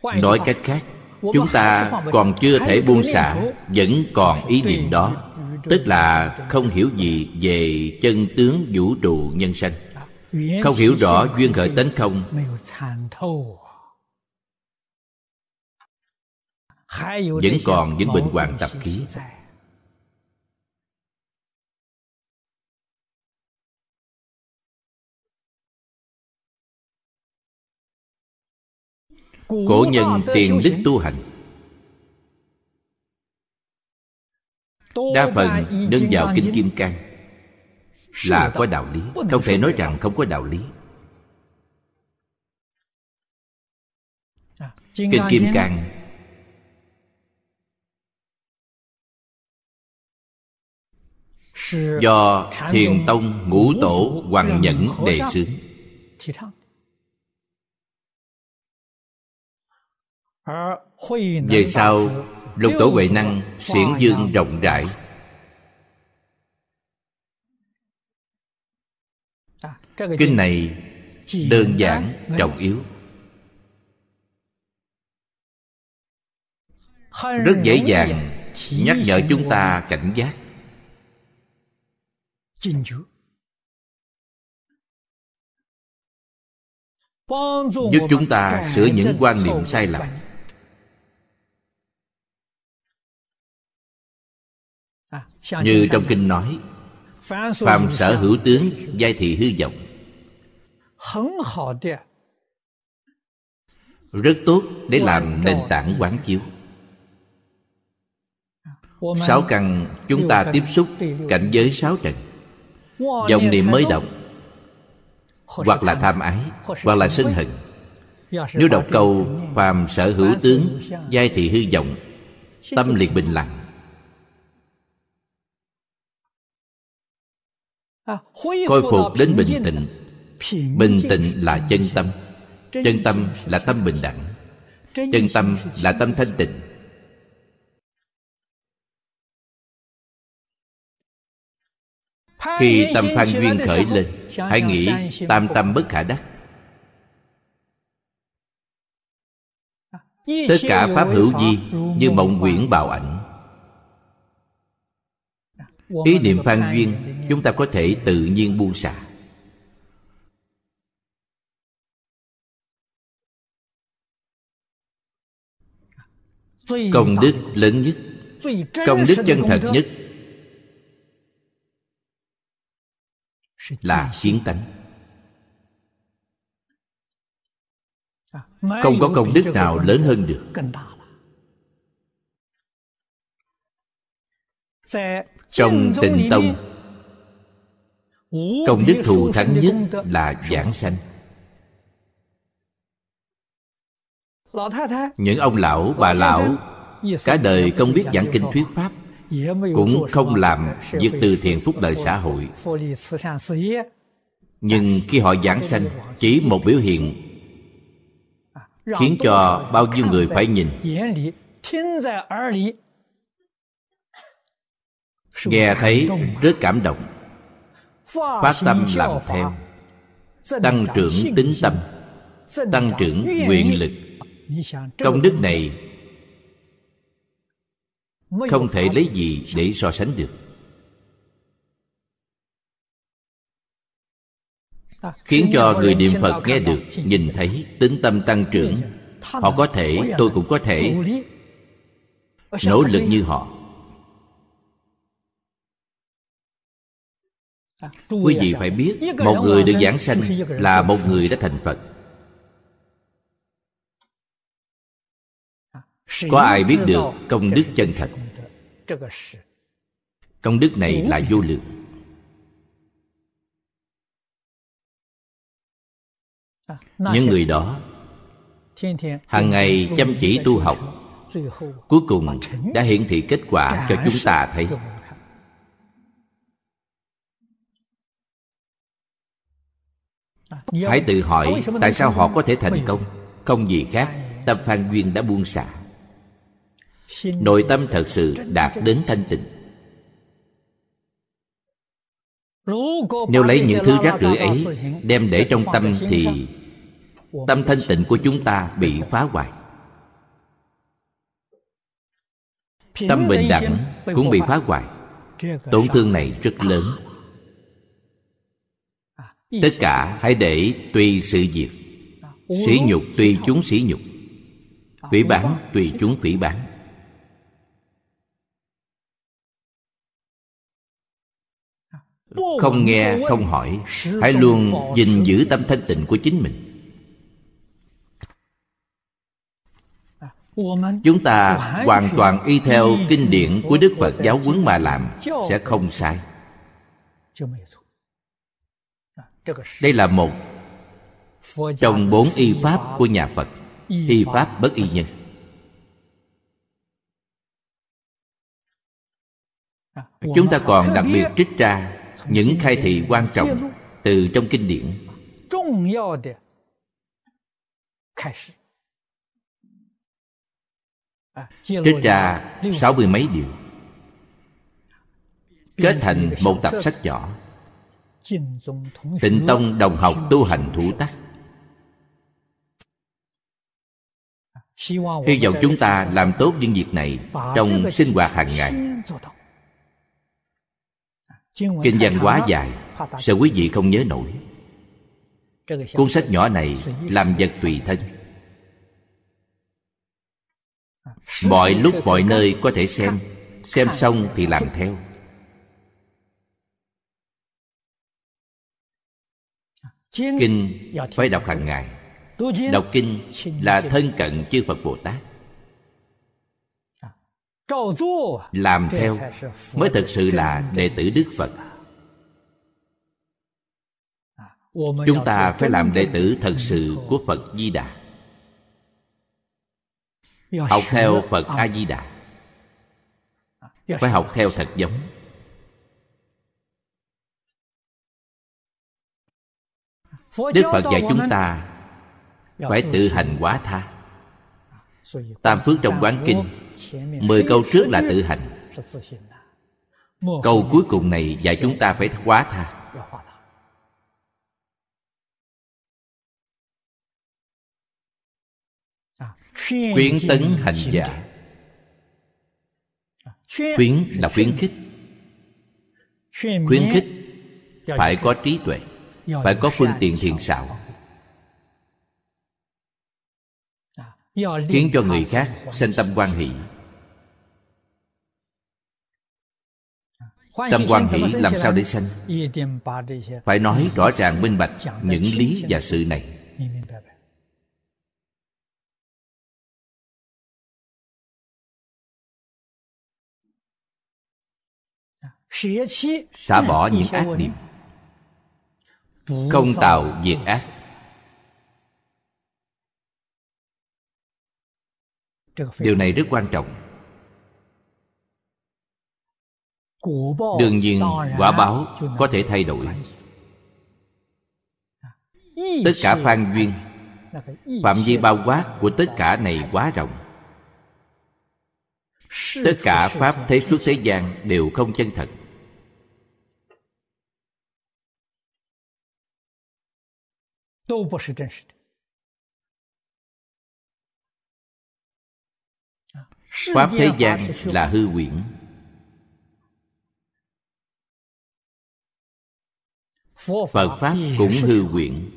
Nói cách khác, chúng ta còn chưa thể buông xả, vẫn còn ý niệm đó, tức là không hiểu gì về chân tướng vũ trụ nhân sanh, không hiểu rõ duyên khởi tánh không, vẫn còn những bệnh hoạn tập khí. Cổ nhân tiền đức tu hành, đa phần nương vào Kinh Kim Cang là có đạo lý, không thể nói rằng không có đạo lý. Kinh Kim Cang do Thiền Tông Ngũ Tổ Hoằng Nhẫn đề xướng, về sau Lục Tổ Huệ Năng xiển dương rộng rãi, kinh này đơn giản trọng yếu, rất dễ dàng nhắc nhở chúng ta cảnh giác. Giúp chúng ta sửa những quan niệm sai lầm. Như trong kinh nói, phàm sở hữu tướng giai thị hư vọng, rất tốt để làm nền tảng quán chiếu. Sáu căn chúng ta tiếp xúc cảnh giới sáu trần, vọng niệm mới động, hoặc là tham ái, hoặc là sân hận. Nếu đọc câu phàm sở hữu tướng giai thị hư vọng, tâm liền bình lặng, khôi phục đến bình tĩnh. Bình tĩnh là chân tâm, chân tâm là tâm bình đẳng, chân tâm là tâm thanh tịnh. Khi tâm phan duyên khởi lên, hãy nghĩ tam tâm bất khả đắc. Tất cả pháp hữu vi như mộng quyển bào ảnh. Ý niệm phan duyên chúng ta có thể tự nhiên buông xả. Công đức lớn nhất, công đức chân thật nhất là kiến tánh. Không có công đức nào lớn hơn được. Trong Tịnh Tông, công đức thù thắng nhất là giảng sanh. Những ông lão, bà lão cả đời không biết giảng kinh thuyết pháp, cũng không làm việc từ thiện phúc lợi xã hội, nhưng khi họ giảng sanh, chỉ một biểu hiện khiến cho bao nhiêu người phải nhìn, nghe thấy rất cảm động, phát tâm làm theo, tăng trưởng tín tâm, tăng trưởng nguyện lực. Công đức này không thể lấy gì để so sánh được, khiến cho người niệm Phật nghe được, nhìn thấy, tín tâm tăng trưởng. Họ có thể, tôi cũng có thể nỗ lực như họ. Quý vị phải biết, một người được giảng sanh là một người đã thành Phật. Có ai biết được công đức chân thật? Công đức này là vô lượng. Những người đó hàng ngày chăm chỉ tu học, cuối cùng đã hiển thị kết quả cho chúng ta thấy. Hãy tự hỏi tại sao họ có thể thành công. Không gì khác, tâm phan duyên đã buông xả, nội tâm thật sự đạt đến thanh tịnh. Nếu lấy những thứ rác rưởi ấy đem để trong tâm thì tâm thanh tịnh của chúng ta bị phá hoại, tâm bình đẳng cũng bị phá hoại. Tổn thương này rất lớn. Tất cả hãy để tùy sự việc. Sỉ nhục tùy chúng sỉ nhục, phỉ báng tùy chúng phỉ báng. Không nghe, không hỏi, hãy luôn gìn giữ tâm thanh tịnh của chính mình. Chúng ta hoàn toàn y theo kinh điển của Đức Phật giáo huấn mà làm sẽ không sai. Đây là một trong 4 y pháp của nhà Phật. Y pháp bất y nhân. Chúng ta còn đặc biệt trích ra những khai thị quan trọng từ trong kinh điển. Trích ra 60 mấy điều, kết thành một tập sách nhỏ. Tịnh tông đồng học tu hành thủ tắc, hy vọng chúng ta làm tốt những việc này trong sinh hoạt hàng ngày. Kinh văn quá dài, sợ quý vị không nhớ nổi. Cuốn sách nhỏ này làm vật tùy thân, mọi lúc mọi nơi có thể xem. Xem xong thì làm theo. Kinh phải đọc hàng ngày. Đọc kinh là thân cận chư Phật Bồ Tát. Làm theo mới thực sự là đệ tử Đức Phật. Chúng ta phải làm đệ tử thật sự của Phật Di Đà, học theo Phật A Di Đà. Phải học theo thật giống. Đức Phật dạy chúng ta phải tự hành quá tha. Tam phước trong Quán Kinh 10 câu trước là tự hành, câu cuối cùng này dạy chúng ta phải quá tha. Khuyến tấn hành giả. Khuyến là khuyến khích. Khuyến khích phải có trí tuệ, phải có phương tiện thiện xảo, khiến cho người khác sinh tâm hoan hỷ. Tâm hoan hỷ làm sao để sanh? Phải nói rõ ràng minh bạch những lý và sự này. Xả bỏ những ác niệm, không tạo việc ác. Điều này rất quan trọng. Đương nhiên quả báo có thể thay đổi. Tất cả phan duyên, phạm vi bao quát của tất cả này quá rộng. Tất cả pháp thế suốt thế gian đều không chân thật. Pháp thế gian là hư huyễn. Phật pháp cũng hư huyễn.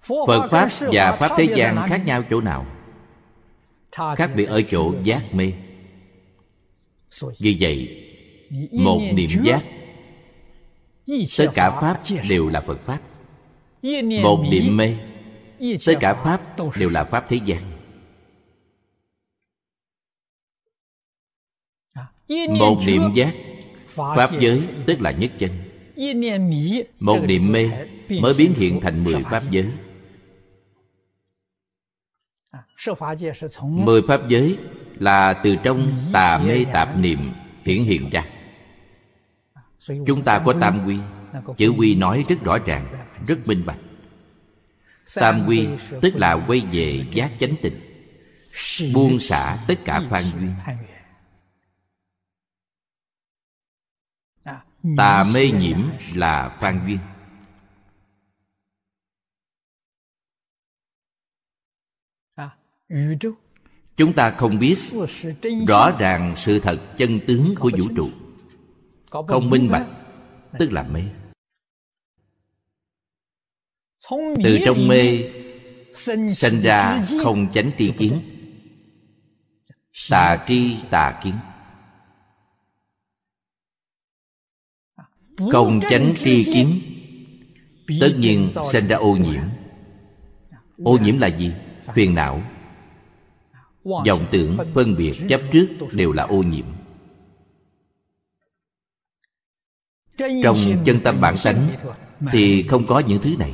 Phật pháp và pháp thế gian khác nhau chỗ nào? Khác biệt ở chỗ giác mê. Vì vậy, một niệm giác, tất cả pháp đều là Phật pháp. Một niệm mê, tất cả pháp đều là pháp thế gian. Một niệm giác, pháp giới tức là nhất chân. Một niệm mê mới biến hiện thành 10 pháp giới. Mười pháp giới là từ trong tà mê tạp niệm hiển hiện ra. Chúng ta có tam quy, chữ quy nói rất rõ ràng, rất minh bạch. Tam quy tức là quay về giác chánh tịnh, buông xả tất cả phan duyên. Tà mê nhiễm là phan duyên. Chúng ta không biết rõ ràng sự thật chân tướng của vũ trụ, không minh bạch tức là mê. Từ trong mê sanh ra không chánh tri kiến, tà tri tà kiến. Không chánh tri kiến tất nhiên sanh ra ô nhiễm. Ô nhiễm là gì? Phiền não, vọng tưởng, phân biệt, chấp trước đều là ô nhiễm. Trong chân tâm bản tánh thì không có những thứ này.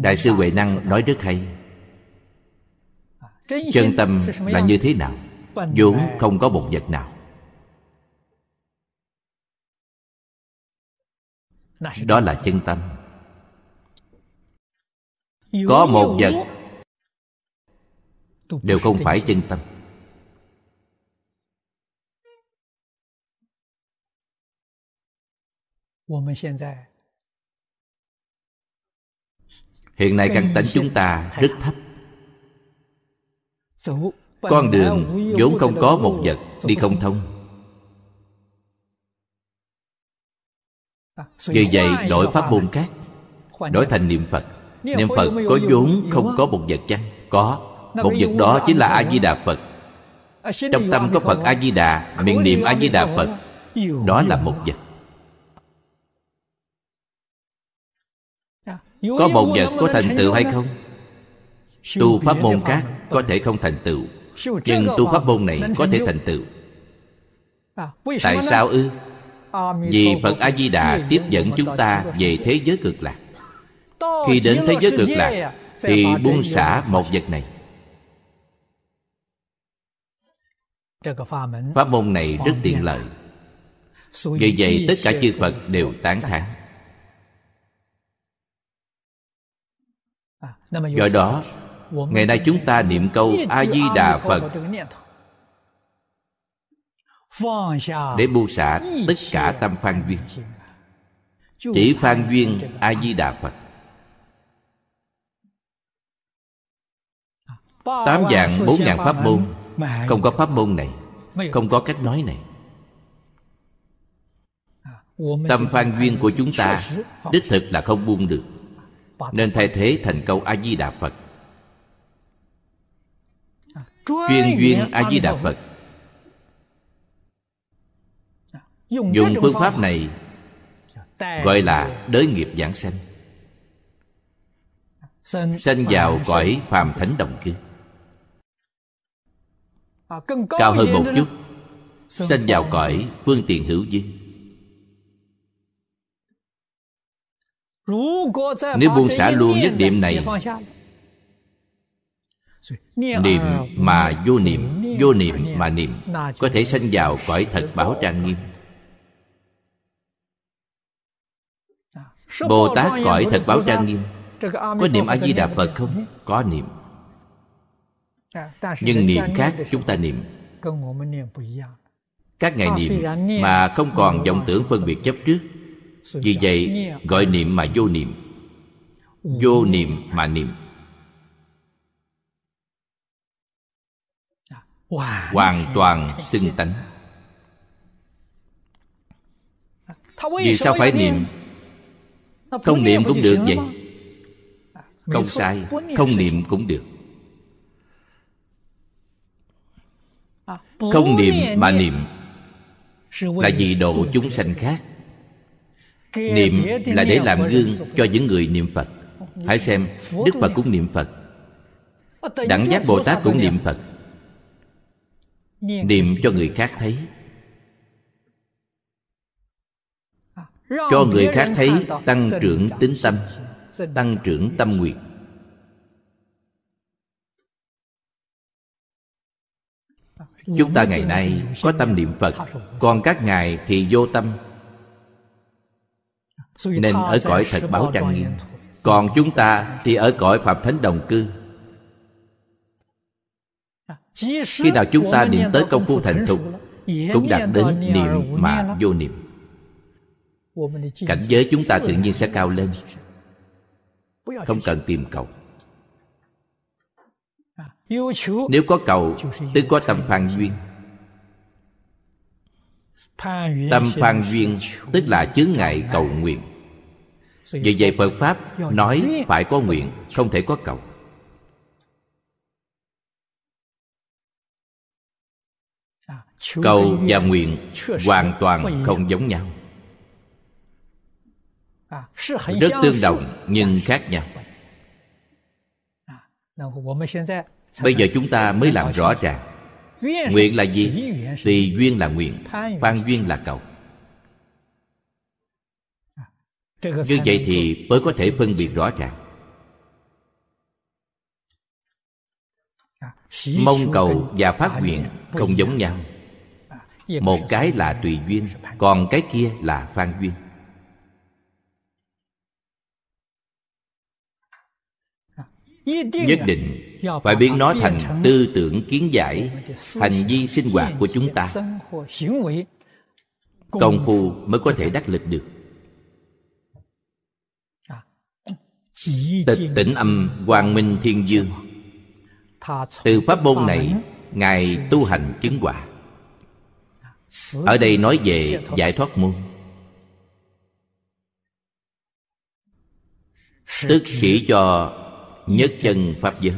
Đại sư Huệ Năng nói rất hay. Chân tâm là như thế nào? Vốn không có một vật nào. Đó là chân tâm. Có một vật đều không phải chân tâm. Hiện nay căn tánh chúng ta rất thấp. Con đường vốn không có một vật, đi không thông. Vì vậy đổi pháp môn khác, đổi thành niệm Phật. Niệm Phật có vốn không có một vật chăng? Có. Một vật đó chính là A-di-đà Phật. Trong tâm có Phật A-di-đà, miệng niệm A-di-đà Phật, đó là một vật. Có một vật có thành tựu hay không? Tu pháp môn khác có thể không thành tựu, nhưng tu pháp môn này có thể thành tựu. Tại sao ư? Vì Phật A-di-đà tiếp dẫn chúng ta về thế giới cực lạc. Khi đến thế giới cực lạc thì buông xả một vật này. Pháp môn này rất tiện lợi. Vì vậy tất cả chư Phật đều tán thán. Do đó ngày nay chúng ta niệm câu A-di-đà Phật để buông xả tất cả tâm phan duyên. Chỉ phan duyên A-di-đà Phật. 8 vạn 4 ngàn pháp môn, không có pháp môn này, không có cách nói này. Tâm phan duyên của chúng ta đích thực là không buông được, nên thay thế thành câu A-di-đà Phật. Chuyên duyên A-di-đà Phật. Dùng phương pháp này gọi là đới nghiệp giảng sanh, sanh vào cõi phàm thánh đồng cư. Cao hơn một chút, sanh vào cõi phương tiện hữu duyên. Nếu buông xả luôn nhất niệm này, niệm mà vô niệm, vô niệm mà niệm, có thể sanh vào cõi thật báo trang nghiêm. Bồ Tát cõi thật báo trang nghiêm có niệm A-di-đà Phật không? Có niệm, nhưng niệm khác chúng ta niệm. Các ngài niệm mà không còn vọng tưởng phân biệt chấp trước, vì vậy gọi niệm mà vô niệm, vô niệm mà niệm. Hoàn toàn xưng tánh. Vì sao phải niệm? Không niệm cũng được vậy. Không sai, không niệm cũng được. Không niệm mà niệm là vì độ chúng sanh khác. Niệm là để làm gương cho những người niệm Phật. Hãy xem, Đức Phật cũng niệm Phật, Đẳng Giác Bồ Tát cũng niệm Phật. Niệm cho người khác thấy, cho người khác thấy tăng trưởng tín tâm, tăng trưởng tâm nguyện. Chúng ta ngày nay có tâm niệm Phật, còn các ngài thì vô tâm, nên ở cõi thật báo trang nghiêm. Còn chúng ta thì ở cõi Phạm Thánh Đồng Cư. Khi nào chúng ta niệm tới công phu thành thục, cũng đạt đến niệm mà vô niệm, cảnh giới chúng ta tự nhiên sẽ cao lên, không cần tìm cầu. Nếu có cầu tức có tâm phan duyên. Tâm phan duyên tức là chướng ngại cầu nguyện. Vì vậy Phật Pháp nói phải có nguyện, không thể có cầu. Cầu và nguyện hoàn toàn không giống nhau, rất tương đồng nhưng khác nhau. Bây giờ chúng ta mới làm rõ ràng. Nguyện là gì? Tùy duyên là nguyện, phan duyên là cầu. Như vậy thì mới có thể phân biệt rõ ràng. Mong cầu và phát nguyện không giống nhau. Một cái là tùy duyên, còn cái kia là phan duyên. Nhất định phải biến nó thành tư tưởng kiến giải, hành vi sinh hoạt của chúng ta. Công phu mới có thể đắc lực được. Tịch Tịnh Âm Quang Minh Thiên Dương, từ pháp môn này ngài tu hành chứng quả. Ở đây nói về giải thoát môn, tức chỉ cho nhất chân pháp giới.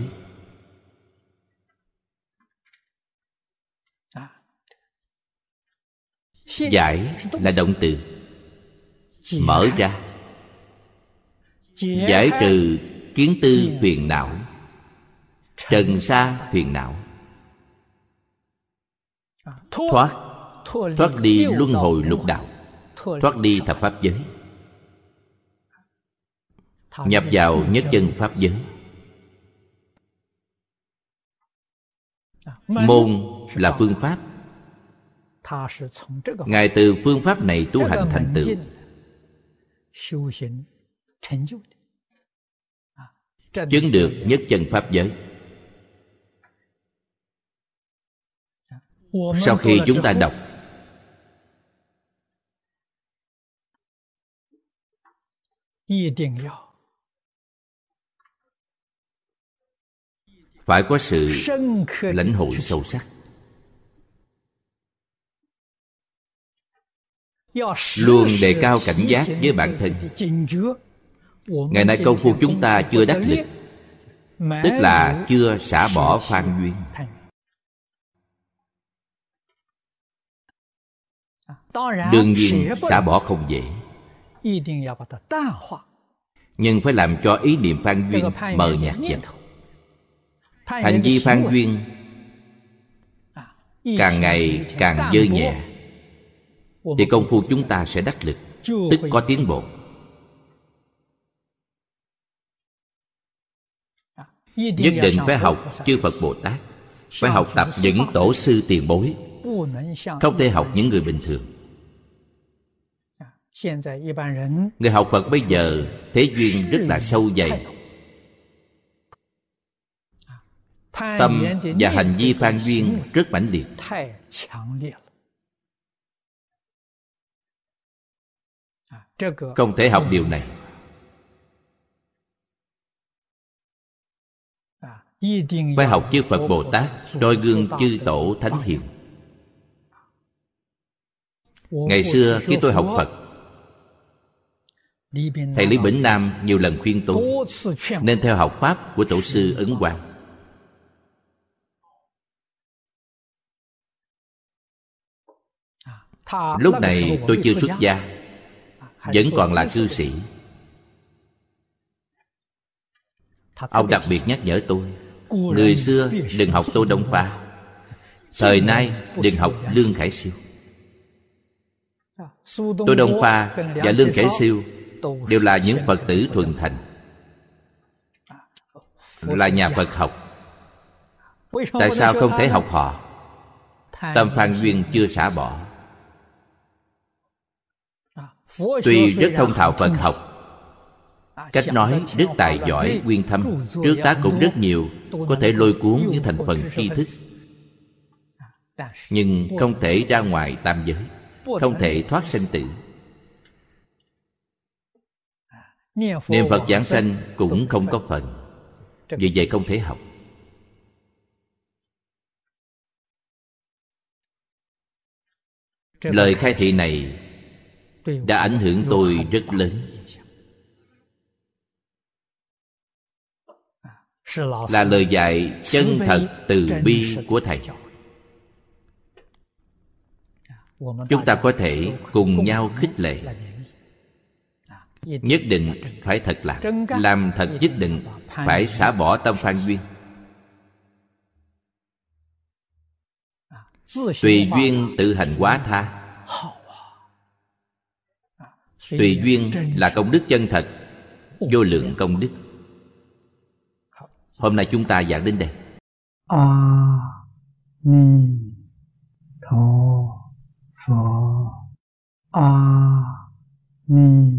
Giải là động từ mở ra, giải trừ kiến tư phiền não, trần sa phiền não, thoát đi luân hồi lục đạo, thoát đi thập pháp giới, nhập vào nhất chân pháp giới. Môn là phương pháp, ngài từ phương pháp này tu hành thành tựu. Chứng được nhất chân pháp giới. Sau khi chúng ta đọc phải có sự lãnh hội sâu sắc, luôn đề cao cảnh giác với bản thân. Ngày nay công phu chúng ta chưa đắc lực, tức là chưa xả bỏ phan duyên. Đương nhiên xả bỏ không dễ, nhưng phải làm cho ý niệm phan duyên mờ nhạt dần. Hành vi phan duyên càng ngày càng dơ nhẹ thì công phu chúng ta sẽ đắc lực, tức có tiến bộ. Nhất định phải học chư Phật Bồ Tát, phải học tập những tổ sư tiền bối, không thể học những người bình thường. Người học Phật bây giờ thế duyên rất là sâu dày, tâm và hành vi phan duyên rất mãnh liệt. Không thể học điều này, phải học chư Phật Bồ Tát, noi gương chư tổ thánh hiền. Ngày xưa khi tôi học Phật, thầy Lý Bỉnh Nam nhiều lần khuyên tôi nên theo học pháp của tổ sư Ấn Quang. Lúc này tôi chưa xuất gia, vẫn còn là cư sĩ. Ông đặc biệt nhắc nhở tôi, người xưa đừng học Tô Đông Pha, thời nay đừng học Lương Khải Siêu. Tô Đông Pha và Lương Khải Siêu đều là những Phật tử thuần thành, là nhà Phật học. Tại sao không thể học họ? Tâm phản duyên chưa xả bỏ. Tuy rất thông thạo Phật học, cách nói đức tài giỏi uyên thâm, trước tác cũng rất nhiều, có thể lôi cuốn những thành phần tri thức, nhưng không thể ra ngoài tam giới, không thể thoát sanh tử. Niệm Phật giảng sanh cũng không có phần, vì vậy không thể học. Lời khai thị này đã ảnh hưởng tôi rất lớn, là lời dạy chân thật từ bi của Thầy. Chúng ta có thể cùng nhau khích lệ. Nhất định phải thật làm thật, nhất định phải xả bỏ tâm phan duyên. Tùy duyên tự hành quá tha. Tùy duyên là công đức chân thật, vô lượng công đức. Hôm nay chúng ta giảng đến đây. A Ni Tho Phật. A Ni